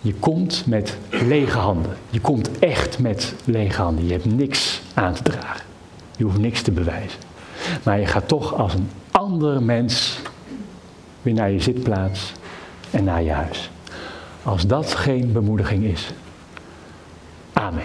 Je komt met lege handen. Je komt echt met lege handen. Je hebt niks aan te dragen. Je hoeft niks te bewijzen. Maar je gaat toch als een ander mens weer naar je zitplaats en naar je huis. Als dat geen bemoediging is. Amen.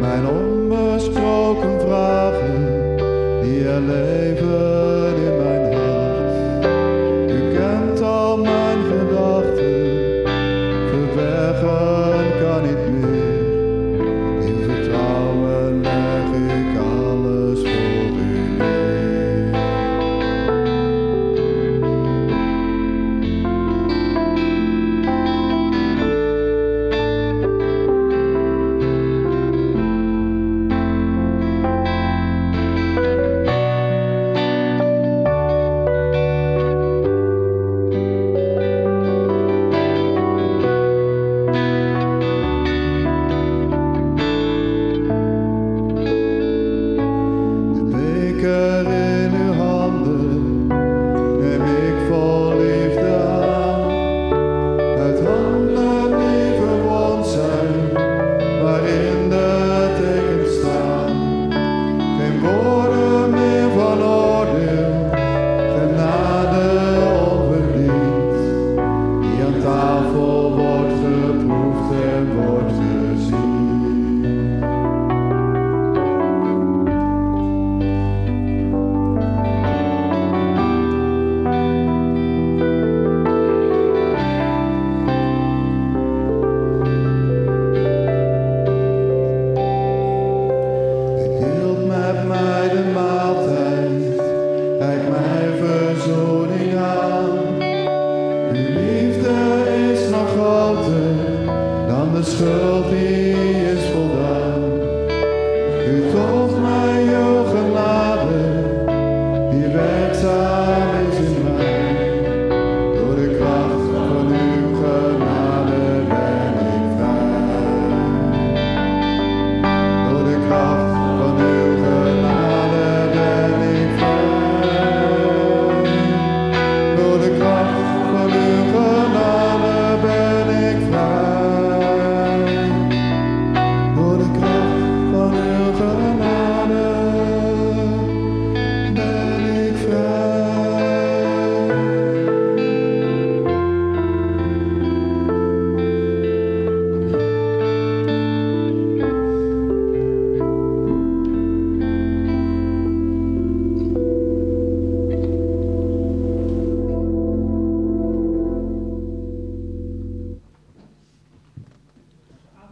Mijn onbe-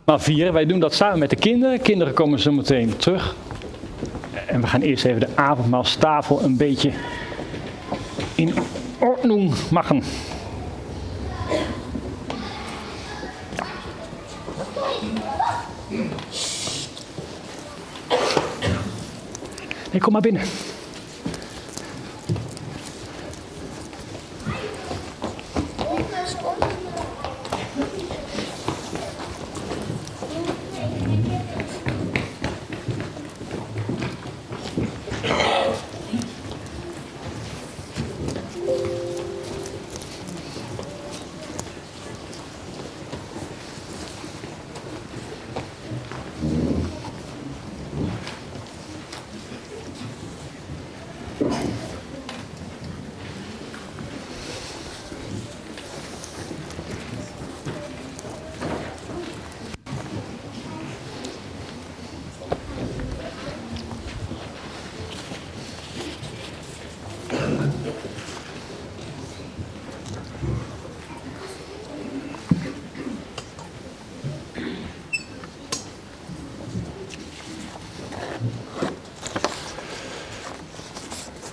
maar vieren. Wij doen dat samen met de kinderen. Kinderen komen zo meteen terug. En we gaan eerst even de avondmaalstafel een beetje in ordnung maken. Hey, kom maar binnen.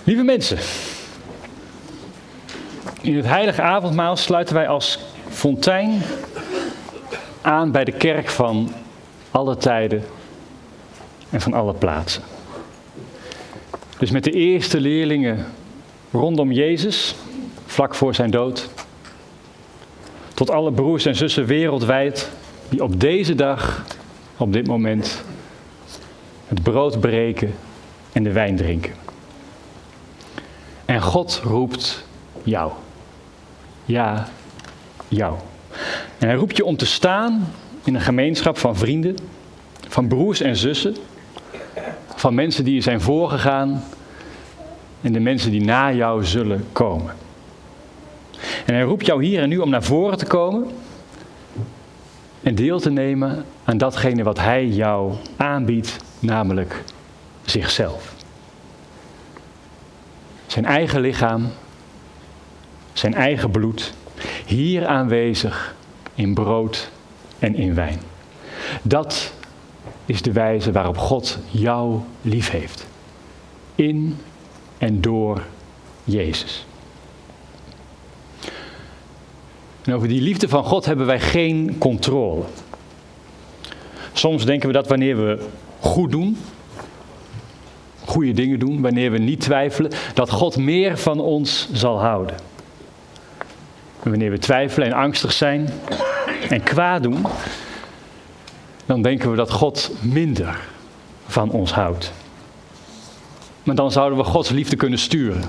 Lieve mensen, in het heilige avondmaal sluiten wij als fontein aan bij de kerk van alle tijden en van alle plaatsen. Dus met de eerste leerlingen rondom Jezus, vlak voor zijn dood, tot alle broers en zussen wereldwijd die op deze dag, op dit moment, het brood breken en de wijn drinken. En God roept jou. Ja, jou. En hij roept je om te staan in een gemeenschap van vrienden, van broers en zussen, van mensen die je zijn voorgegaan en de mensen die na jou zullen komen. En hij roept jou hier en nu om naar voren te komen en deel te nemen aan datgene wat hij jou aanbiedt, namelijk zichzelf. Zijn eigen lichaam, zijn eigen bloed, hier aanwezig in brood en in wijn. Dat is de wijze waarop God jou lief heeft. In en door Jezus. En over die liefde van God hebben wij geen controle. Soms denken we dat wanneer we goed doen, goede dingen doen, wanneer we niet twijfelen, dat God meer van ons zal houden. En wanneer we twijfelen en angstig zijn en kwaad doen, dan denken we dat God minder van ons houdt. Maar dan zouden we Gods liefde kunnen sturen,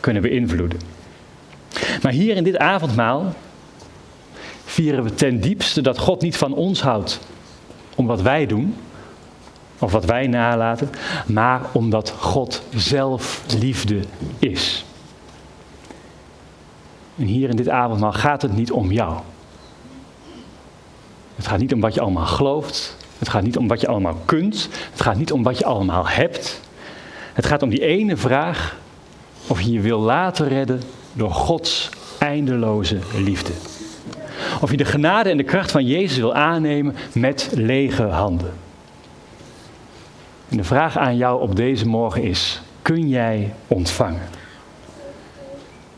kunnen beïnvloeden. Maar hier in dit avondmaal vieren we ten diepste dat God niet van ons houdt om wat wij doen, of wat wij nalaten, maar omdat God zelf liefde is. En hier in dit avondmaal gaat het niet om jou. Het gaat niet om wat je allemaal gelooft. Het gaat niet om wat je allemaal kunt. Het gaat niet om wat je allemaal hebt. Het gaat om die ene vraag of je je wil laten redden door Gods eindeloze liefde. Of je de genade en de kracht van Jezus wil aannemen met lege handen. En de vraag aan jou op deze morgen is, kun jij ontvangen?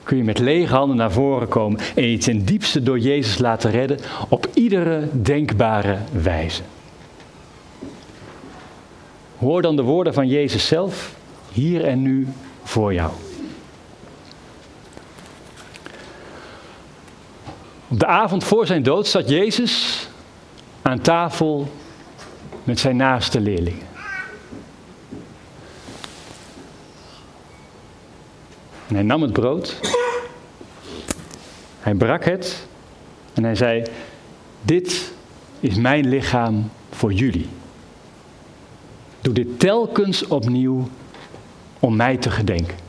Kun je met lege handen naar voren komen en je ten diepste door Jezus laten redden op iedere denkbare wijze? Hoor dan de woorden van Jezus zelf, hier en nu, voor jou. Op de avond voor zijn dood zat Jezus aan tafel met zijn naaste leerlingen. En hij nam het brood, hij brak het en hij zei, dit is mijn lichaam voor jullie. Doe dit telkens opnieuw om mij te gedenken.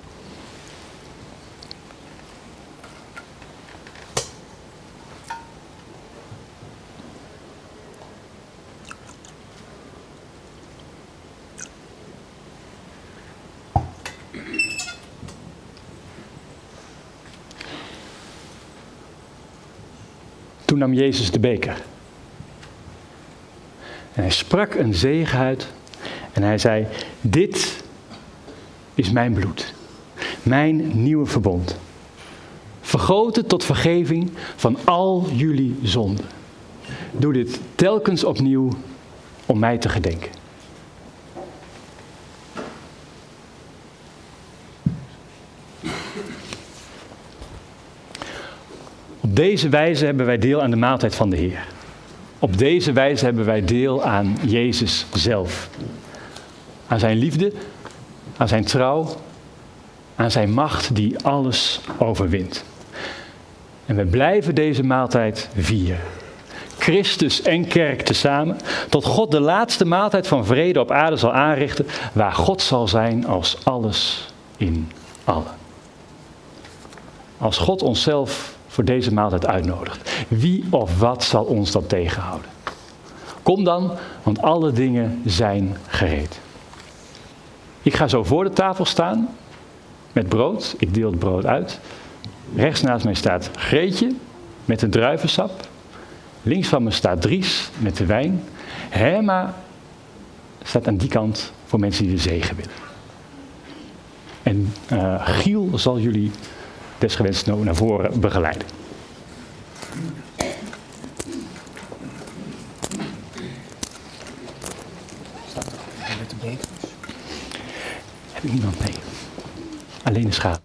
Toen nam Jezus de beker hij sprak een zegen uit en hij zei: dit is mijn bloed, mijn nieuwe verbond, vergoten tot vergeving van al jullie zonden. Doe dit telkens opnieuw om mij te gedenken. Op deze wijze hebben wij deel aan de maaltijd van de Heer. Op deze wijze hebben wij deel aan Jezus zelf. Aan zijn liefde, aan zijn trouw, aan zijn macht die alles overwint. En we blijven deze maaltijd vieren. Christus en kerk tezamen, tot God de laatste maaltijd van vrede op aarde zal aanrichten, waar God zal zijn als alles in allen. Als God onszelf voor deze maaltijd uitnodigt, wie of wat zal ons dan tegenhouden? Kom dan, want alle dingen zijn gereed. Ik ga zo voor de tafel staan, met brood. Ik deel het brood uit. Rechts naast mij staat Greetje, met een druivensap. Links van me staat Dries, met de wijn. Hema staat aan die kant, voor mensen die de zegen willen. En uh, Giel zal jullie desgewenst naar voren begeleiden. Heb ik niemand mee? Alleen de schaal.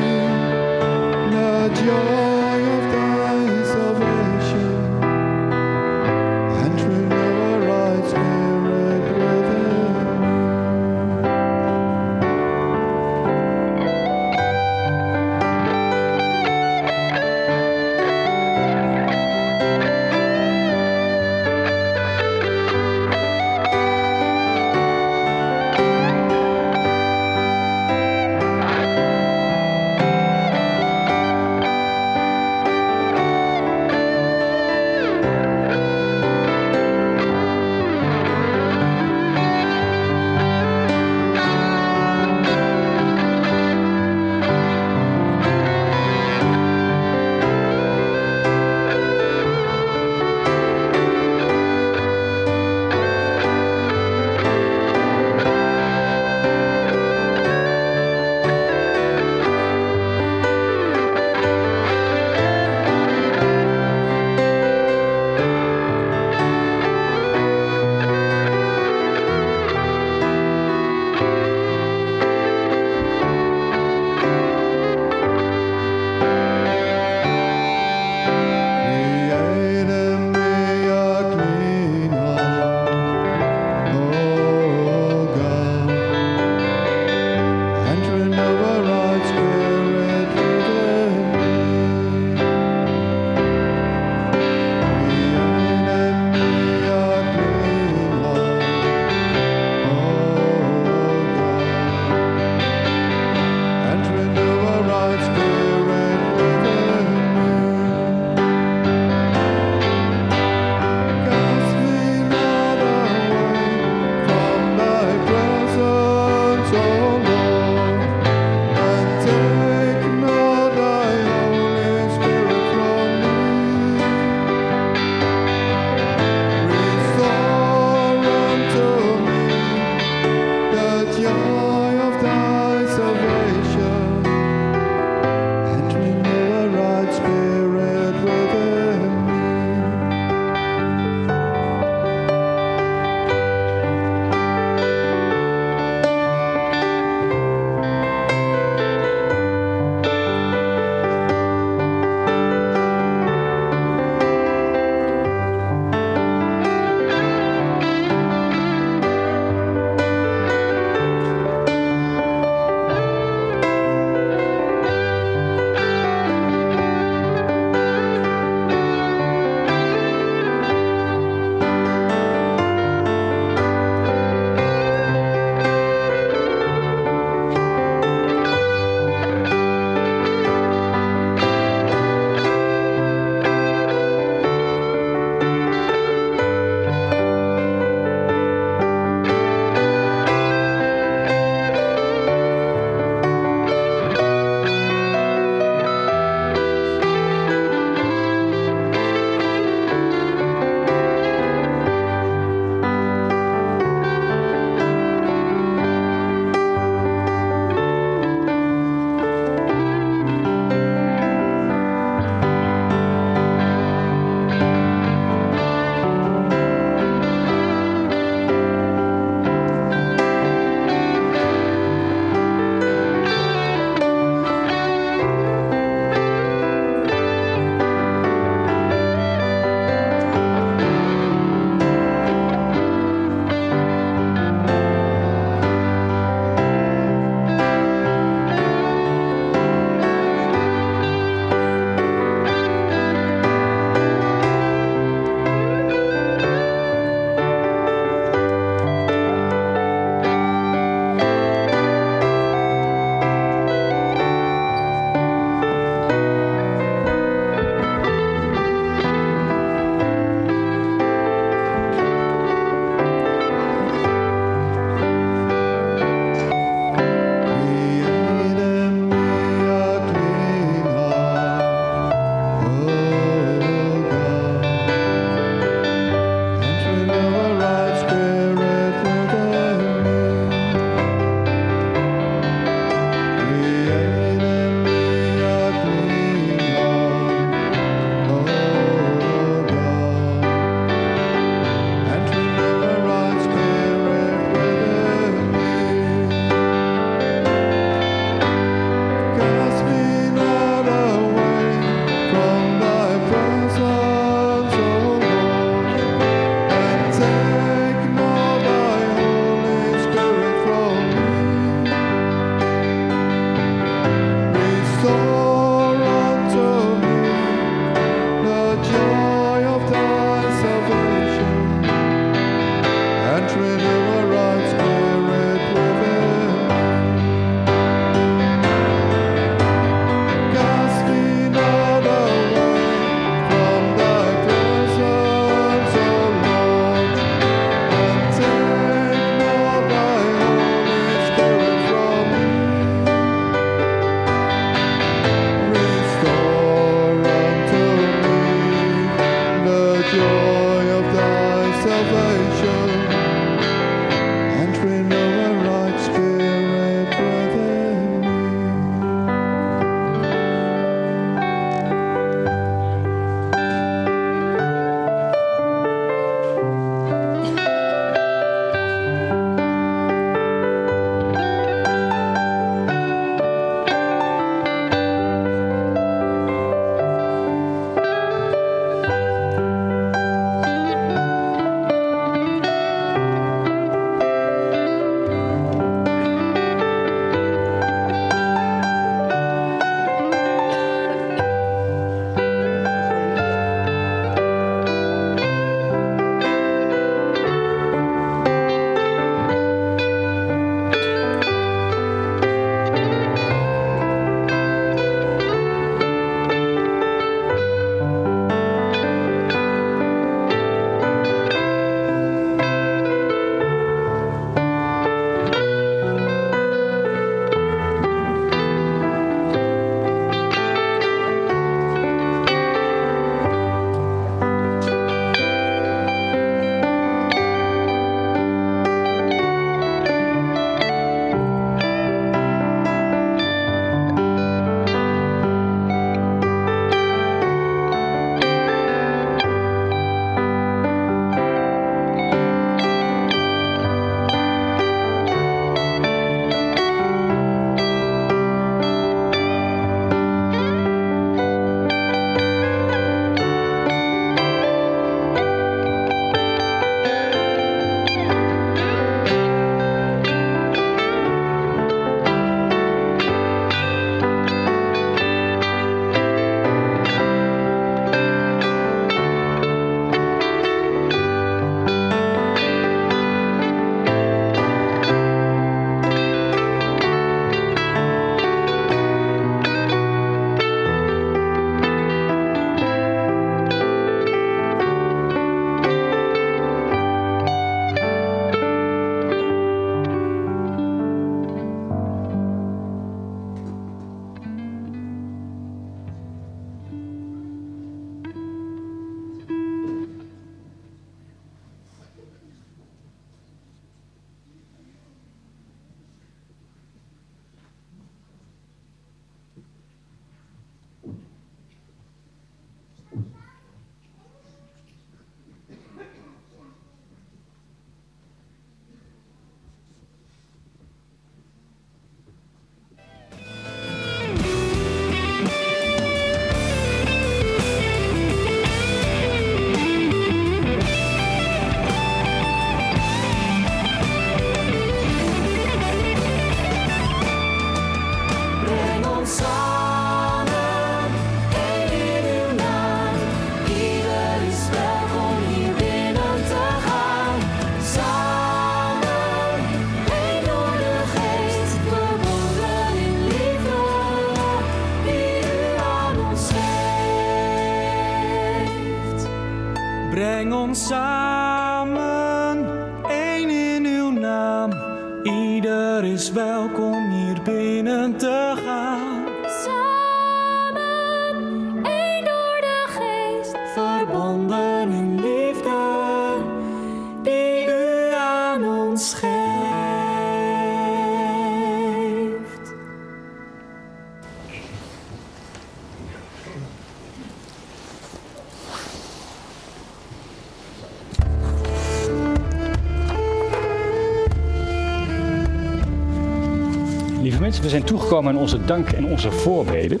We zijn toegekomen aan onze dank en onze voorbeden.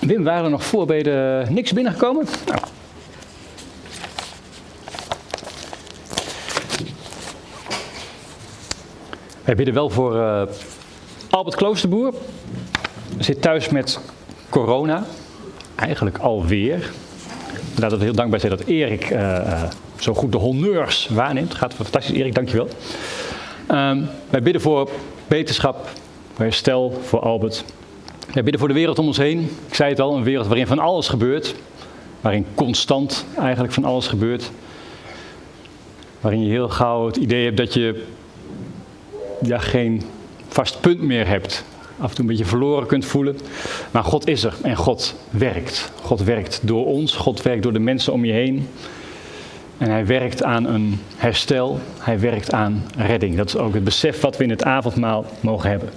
Wim, waren er nog voorbeden? Niks binnengekomen? Nou. Wij bidden wel voor uh, Albert Kloosterboer. Zit thuis met corona. Eigenlijk alweer. Laten we heel dankbaar zijn dat Erik uh, zo goed de honneurs waarneemt. Gaat fantastisch, Erik, dankjewel. Uh, wij bidden voor beterschap. Herstel voor Albert. Wij bidden voor de wereld om ons heen. Ik zei het al, een wereld waarin van alles gebeurt. Waarin constant eigenlijk van alles gebeurt. Waarin je heel gauw het idee hebt dat je ja, geen vast punt meer hebt. Af en toe een beetje verloren kunt voelen. Maar God is er en God werkt. God werkt door ons, God werkt door de mensen om je heen. En hij werkt aan een herstel, hij werkt aan redding. Dat is ook het besef wat we in het avondmaal mogen hebben.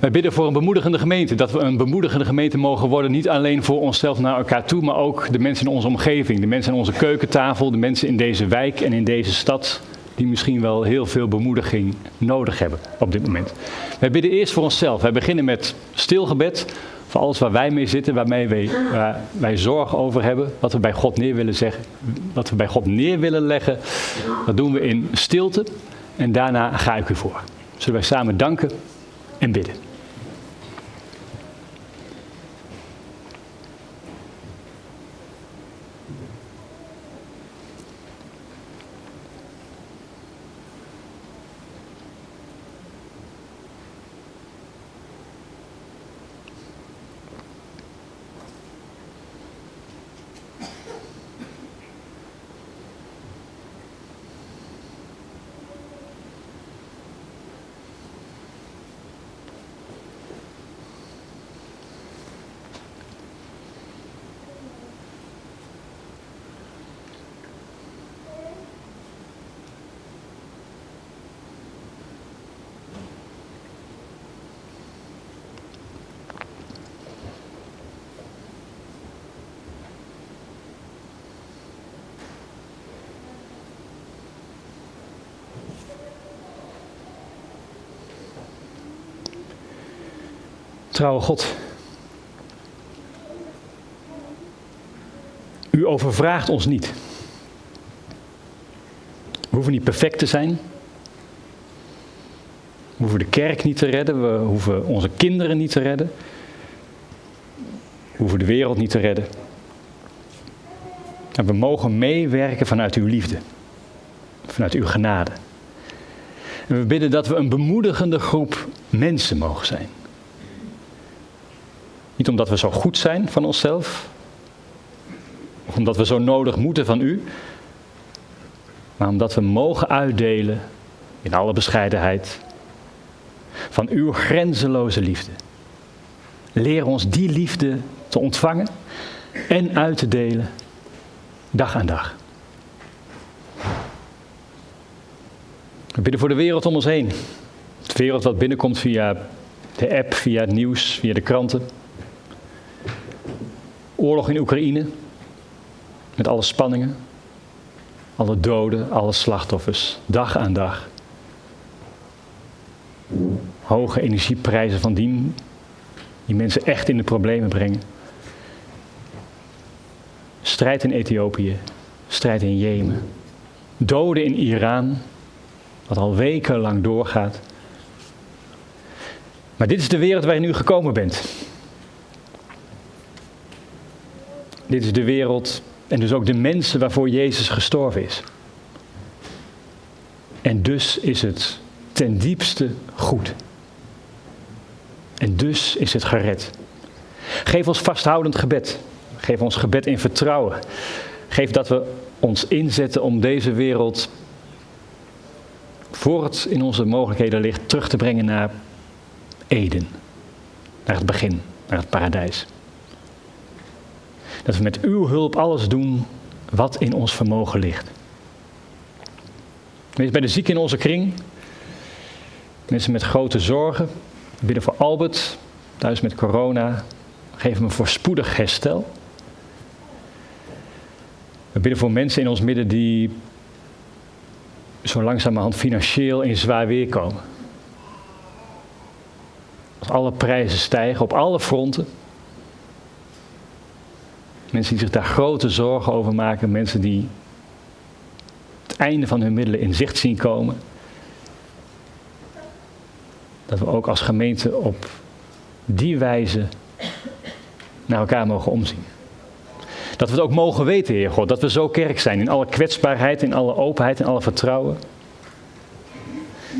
Wij bidden voor een bemoedigende gemeente. Dat we een bemoedigende gemeente mogen worden. Niet alleen voor onszelf naar elkaar toe, maar ook de mensen in onze omgeving. De mensen aan onze keukentafel, de mensen in deze wijk en in deze stad. Die misschien wel heel veel bemoediging nodig hebben op dit moment. Wij bidden eerst voor onszelf. Wij beginnen met stilgebed. Voor alles waar wij mee zitten, waarmee wij, waar wij zorg over hebben. Wat we bij God neer willen zeggen, wat we bij God neer willen leggen. Dat doen we in stilte. En daarna ga ik u voor. Zullen wij samen danken en bidden. Trouwe God, u overvraagt ons niet. We hoeven niet perfect te zijn. We hoeven de kerk niet te redden. We hoeven onze kinderen niet te redden. We hoeven de wereld niet te redden. En we mogen meewerken vanuit uw liefde. Vanuit uw genade. En we bidden dat we een bemoedigende groep mensen mogen zijn. Niet omdat we zo goed zijn van onszelf, of omdat we zo nodig moeten van u, maar omdat we mogen uitdelen, in alle bescheidenheid, van uw grenzeloze liefde. Leer ons die liefde te ontvangen en uit te delen, dag aan dag. We bidden voor de wereld om ons heen. De wereld wat binnenkomt via de app, via het nieuws, via de kranten. Oorlog in Oekraïne, met alle spanningen, alle doden, alle slachtoffers, dag aan dag. Hoge energieprijzen van dien, die mensen echt in de problemen brengen. Strijd in Ethiopië, strijd in Jemen, doden in Iran, wat al wekenlang doorgaat. Maar dit is de wereld waar je nu gekomen bent. Dit is de wereld en dus ook de mensen waarvoor Jezus gestorven is. En dus is het ten diepste goed. En dus is het gered. Geef ons vasthoudend gebed. Geef ons gebed in vertrouwen. Geef dat we ons inzetten om deze wereld, voor het in onze mogelijkheden ligt, terug te brengen naar Eden. Naar het begin, naar het paradijs. Dat we met uw hulp alles doen wat in ons vermogen ligt. Wees bij de zieken in onze kring. Mensen met grote zorgen. We bidden voor Albert, thuis met corona. Geef hem een voorspoedig herstel. We bidden voor mensen in ons midden die zo langzamerhand financieel in zwaar weer komen. Als alle prijzen stijgen op alle fronten. Mensen die zich daar grote zorgen over maken. Mensen die het einde van hun middelen in zicht zien komen. Dat we ook als gemeente op die wijze naar elkaar mogen omzien. Dat we het ook mogen weten, Heer God. Dat we zo kerk zijn. In alle kwetsbaarheid, in alle openheid, in alle vertrouwen.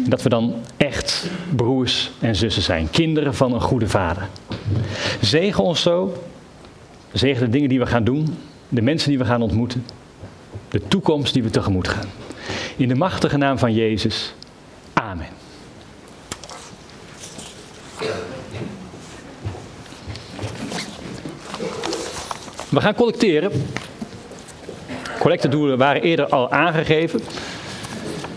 En dat we dan echt broers en zussen zijn. Kinderen van een goede vader. Zegen ons zo. Zegen de dingen die we gaan doen, de mensen die we gaan ontmoeten, de toekomst die we tegemoet gaan. In de machtige naam van Jezus. Amen. We gaan collecteren. collectedoelen waren eerder al aangegeven.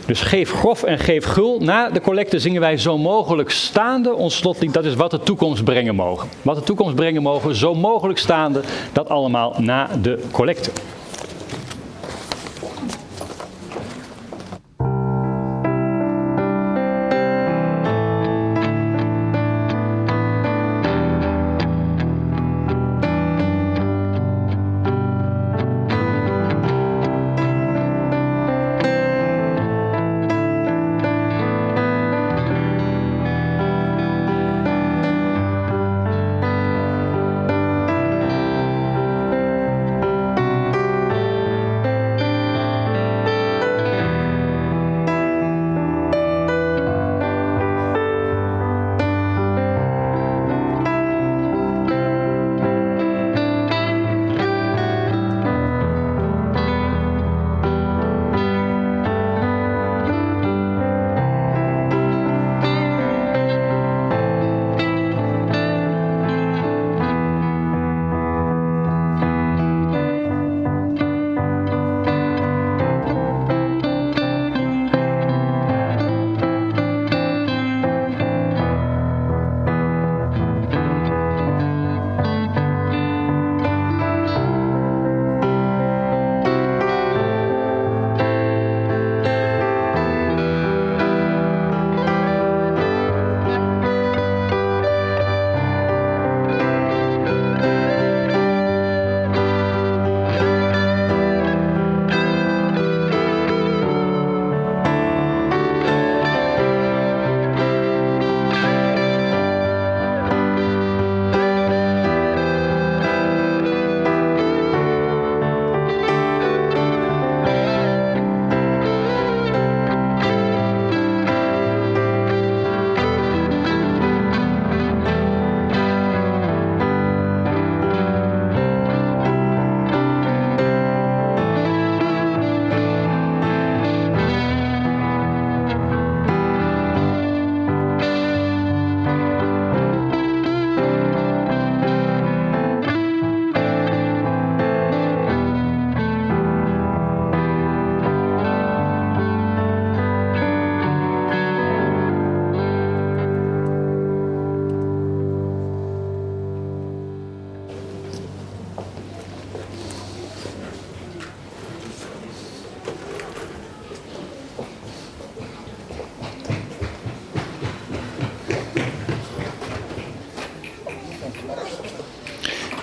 Dus geef grof en geef gul. Na de collecte zingen wij zo mogelijk staande ons slotlied. Dat is wat de toekomst brengen mogen. Wat de toekomst brengen mogen, zo mogelijk staande. Dat allemaal na de collecte.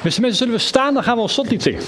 Beste mensen, zullen we staan? Dan gaan we ons slotlied zingen.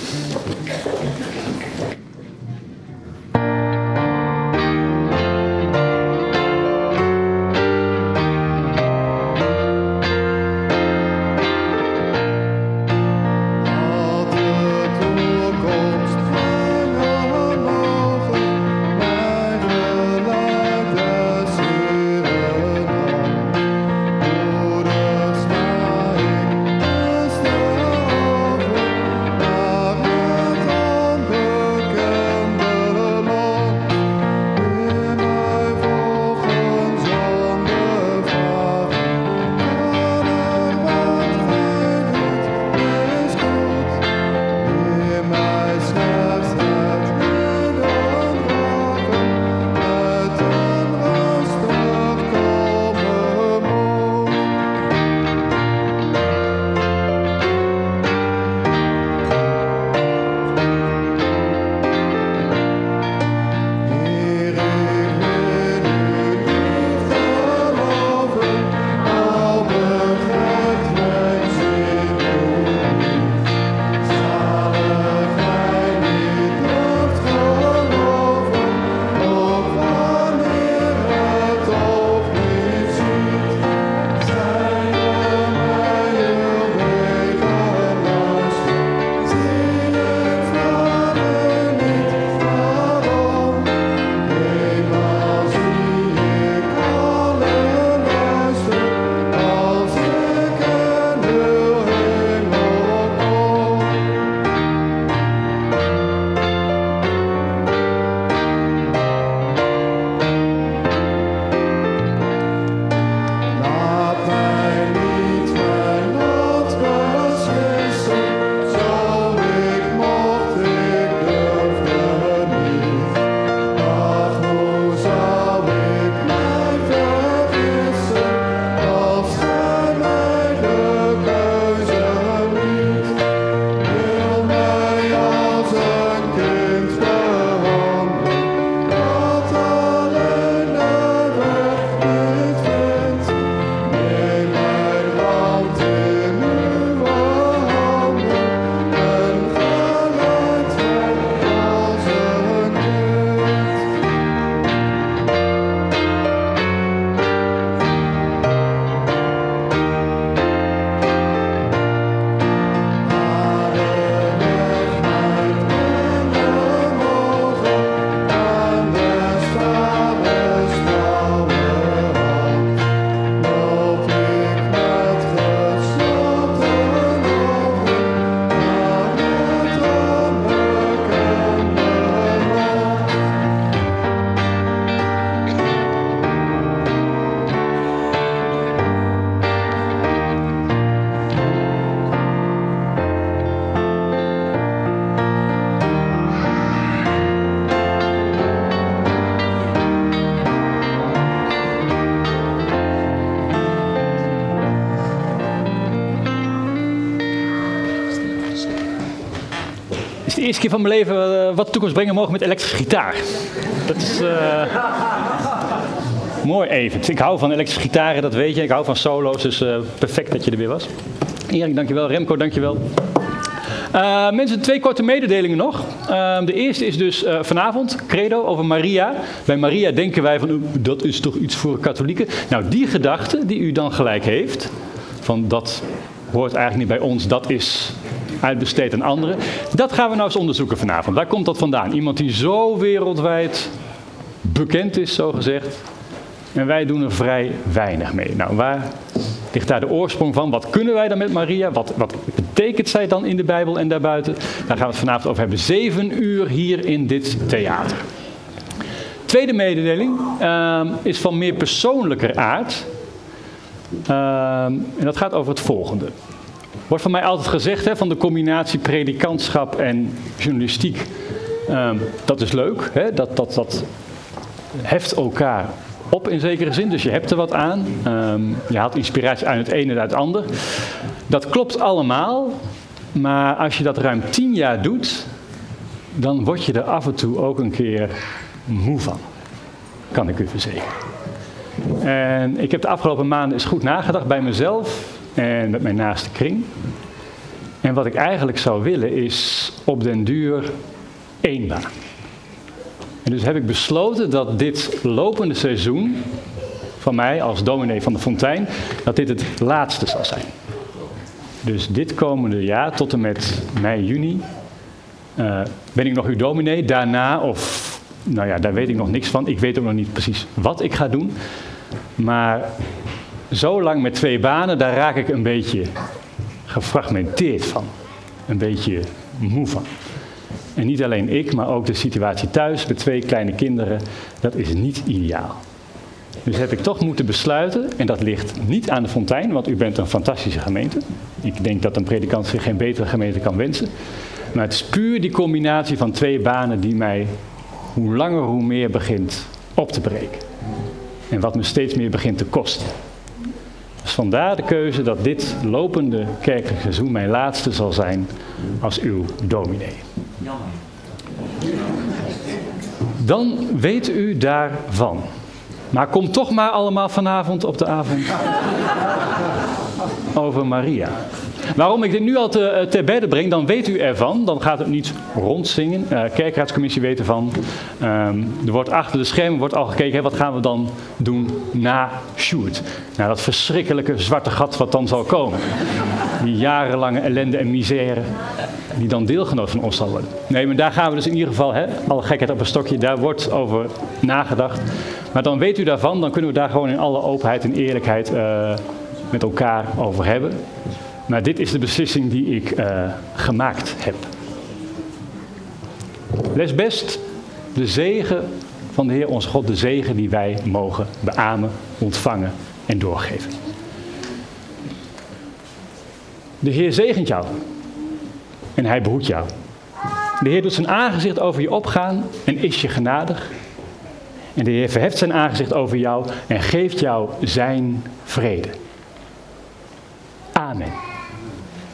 eerste keer van mijn leven uh, wat de toekomst brengen mogen met elektrische gitaar. Dat is uh, mooi even. Ik hou van elektrische gitaren, dat weet je. Ik hou van solo's, dus uh, perfect dat je er weer was. Erik, dankjewel. Remco, dankjewel. Uh, mensen, twee korte mededelingen nog. Uh, de eerste is dus uh, vanavond, credo, over Maria. Bij Maria denken wij van, dat is toch iets voor katholieken. Nou, die gedachte die u dan gelijk heeft, van dat hoort eigenlijk niet bij ons, dat is uitbesteed aan anderen. Dat gaan we nou eens onderzoeken vanavond. Waar komt dat vandaan? Iemand die zo wereldwijd bekend is, zogezegd. En wij doen er vrij weinig mee. Nou, waar ligt daar de oorsprong van? Wat kunnen wij dan met Maria? Wat, wat betekent zij dan in de Bijbel en daarbuiten? Daar gaan we het vanavond over hebben. Zeven uur hier in dit theater. Tweede mededeling uh, is van meer persoonlijker aard. Uh, en dat gaat over het volgende. Wordt van mij altijd gezegd, hè, van de combinatie predikantschap en journalistiek. Uh, dat is leuk, hè? Dat, dat, dat heft elkaar op in zekere zin, dus je hebt er wat aan. Um, je haalt inspiratie uit het ene en uit het ander. Dat klopt allemaal, maar als je dat ruim tien jaar doet, dan word je er af en toe ook een keer moe van. Kan ik u verzekeren. En ik heb de afgelopen maanden eens goed nagedacht bij mezelf en met mijn naaste kring. En wat ik eigenlijk zou willen is op den duur één baan. En dus heb ik besloten dat dit lopende seizoen van mij als dominee van de Fontein, dat dit het laatste zal zijn. Dus dit komende jaar, tot en met mei, juni, uh, ben ik nog uw dominee. Daarna, of nou ja, daar weet ik nog niks van. Ik weet ook nog niet precies wat ik ga doen. Maar zo lang met twee banen, daar raak ik een beetje gefragmenteerd van. Een beetje moe van. En niet alleen ik, maar ook de situatie thuis met twee kleine kinderen, dat is niet ideaal. Dus heb ik toch moeten besluiten, en dat ligt niet aan de Fontein, want u bent een fantastische gemeente. Ik denk dat een predikant zich geen betere gemeente kan wensen. Maar het is puur die combinatie van twee banen die mij hoe langer hoe meer begint op te breken. En wat me steeds meer begint te kosten. Dus vandaar de keuze dat dit lopende kerkelijk seizoen mijn laatste zal zijn als uw dominee. Dan weet u daarvan. Maar kom toch maar allemaal vanavond op de avond over Maria. Waarom ik dit nu al te, te bedden breng, dan weet u ervan. Dan gaat het niet rondzingen. Uh, kerkraadscommissie weet ervan. Um, er wordt achter de schermen wordt al gekeken, hè, wat gaan we dan doen na Sjoerd? Nou, dat verschrikkelijke zwarte gat wat dan zal komen. Die jarenlange ellende en misère die dan deelgenoot van ons zal worden. Nee, maar daar gaan we dus in ieder geval, hè, alle gekheid op een stokje, daar wordt over nagedacht. Maar dan weet u daarvan, dan kunnen we daar gewoon in alle openheid en eerlijkheid uh, met elkaar over hebben. Maar dit is de beslissing die ik uh, gemaakt heb. Les best de zegen van de Heer onze God, de zegen die wij mogen beamen, ontvangen en doorgeven. De Heer zegent jou en Hij behoedt jou. De Heer doet zijn aangezicht over je opgaan en is je genadig. En de Heer verheft zijn aangezicht over jou en geeft jou zijn vrede. Amen.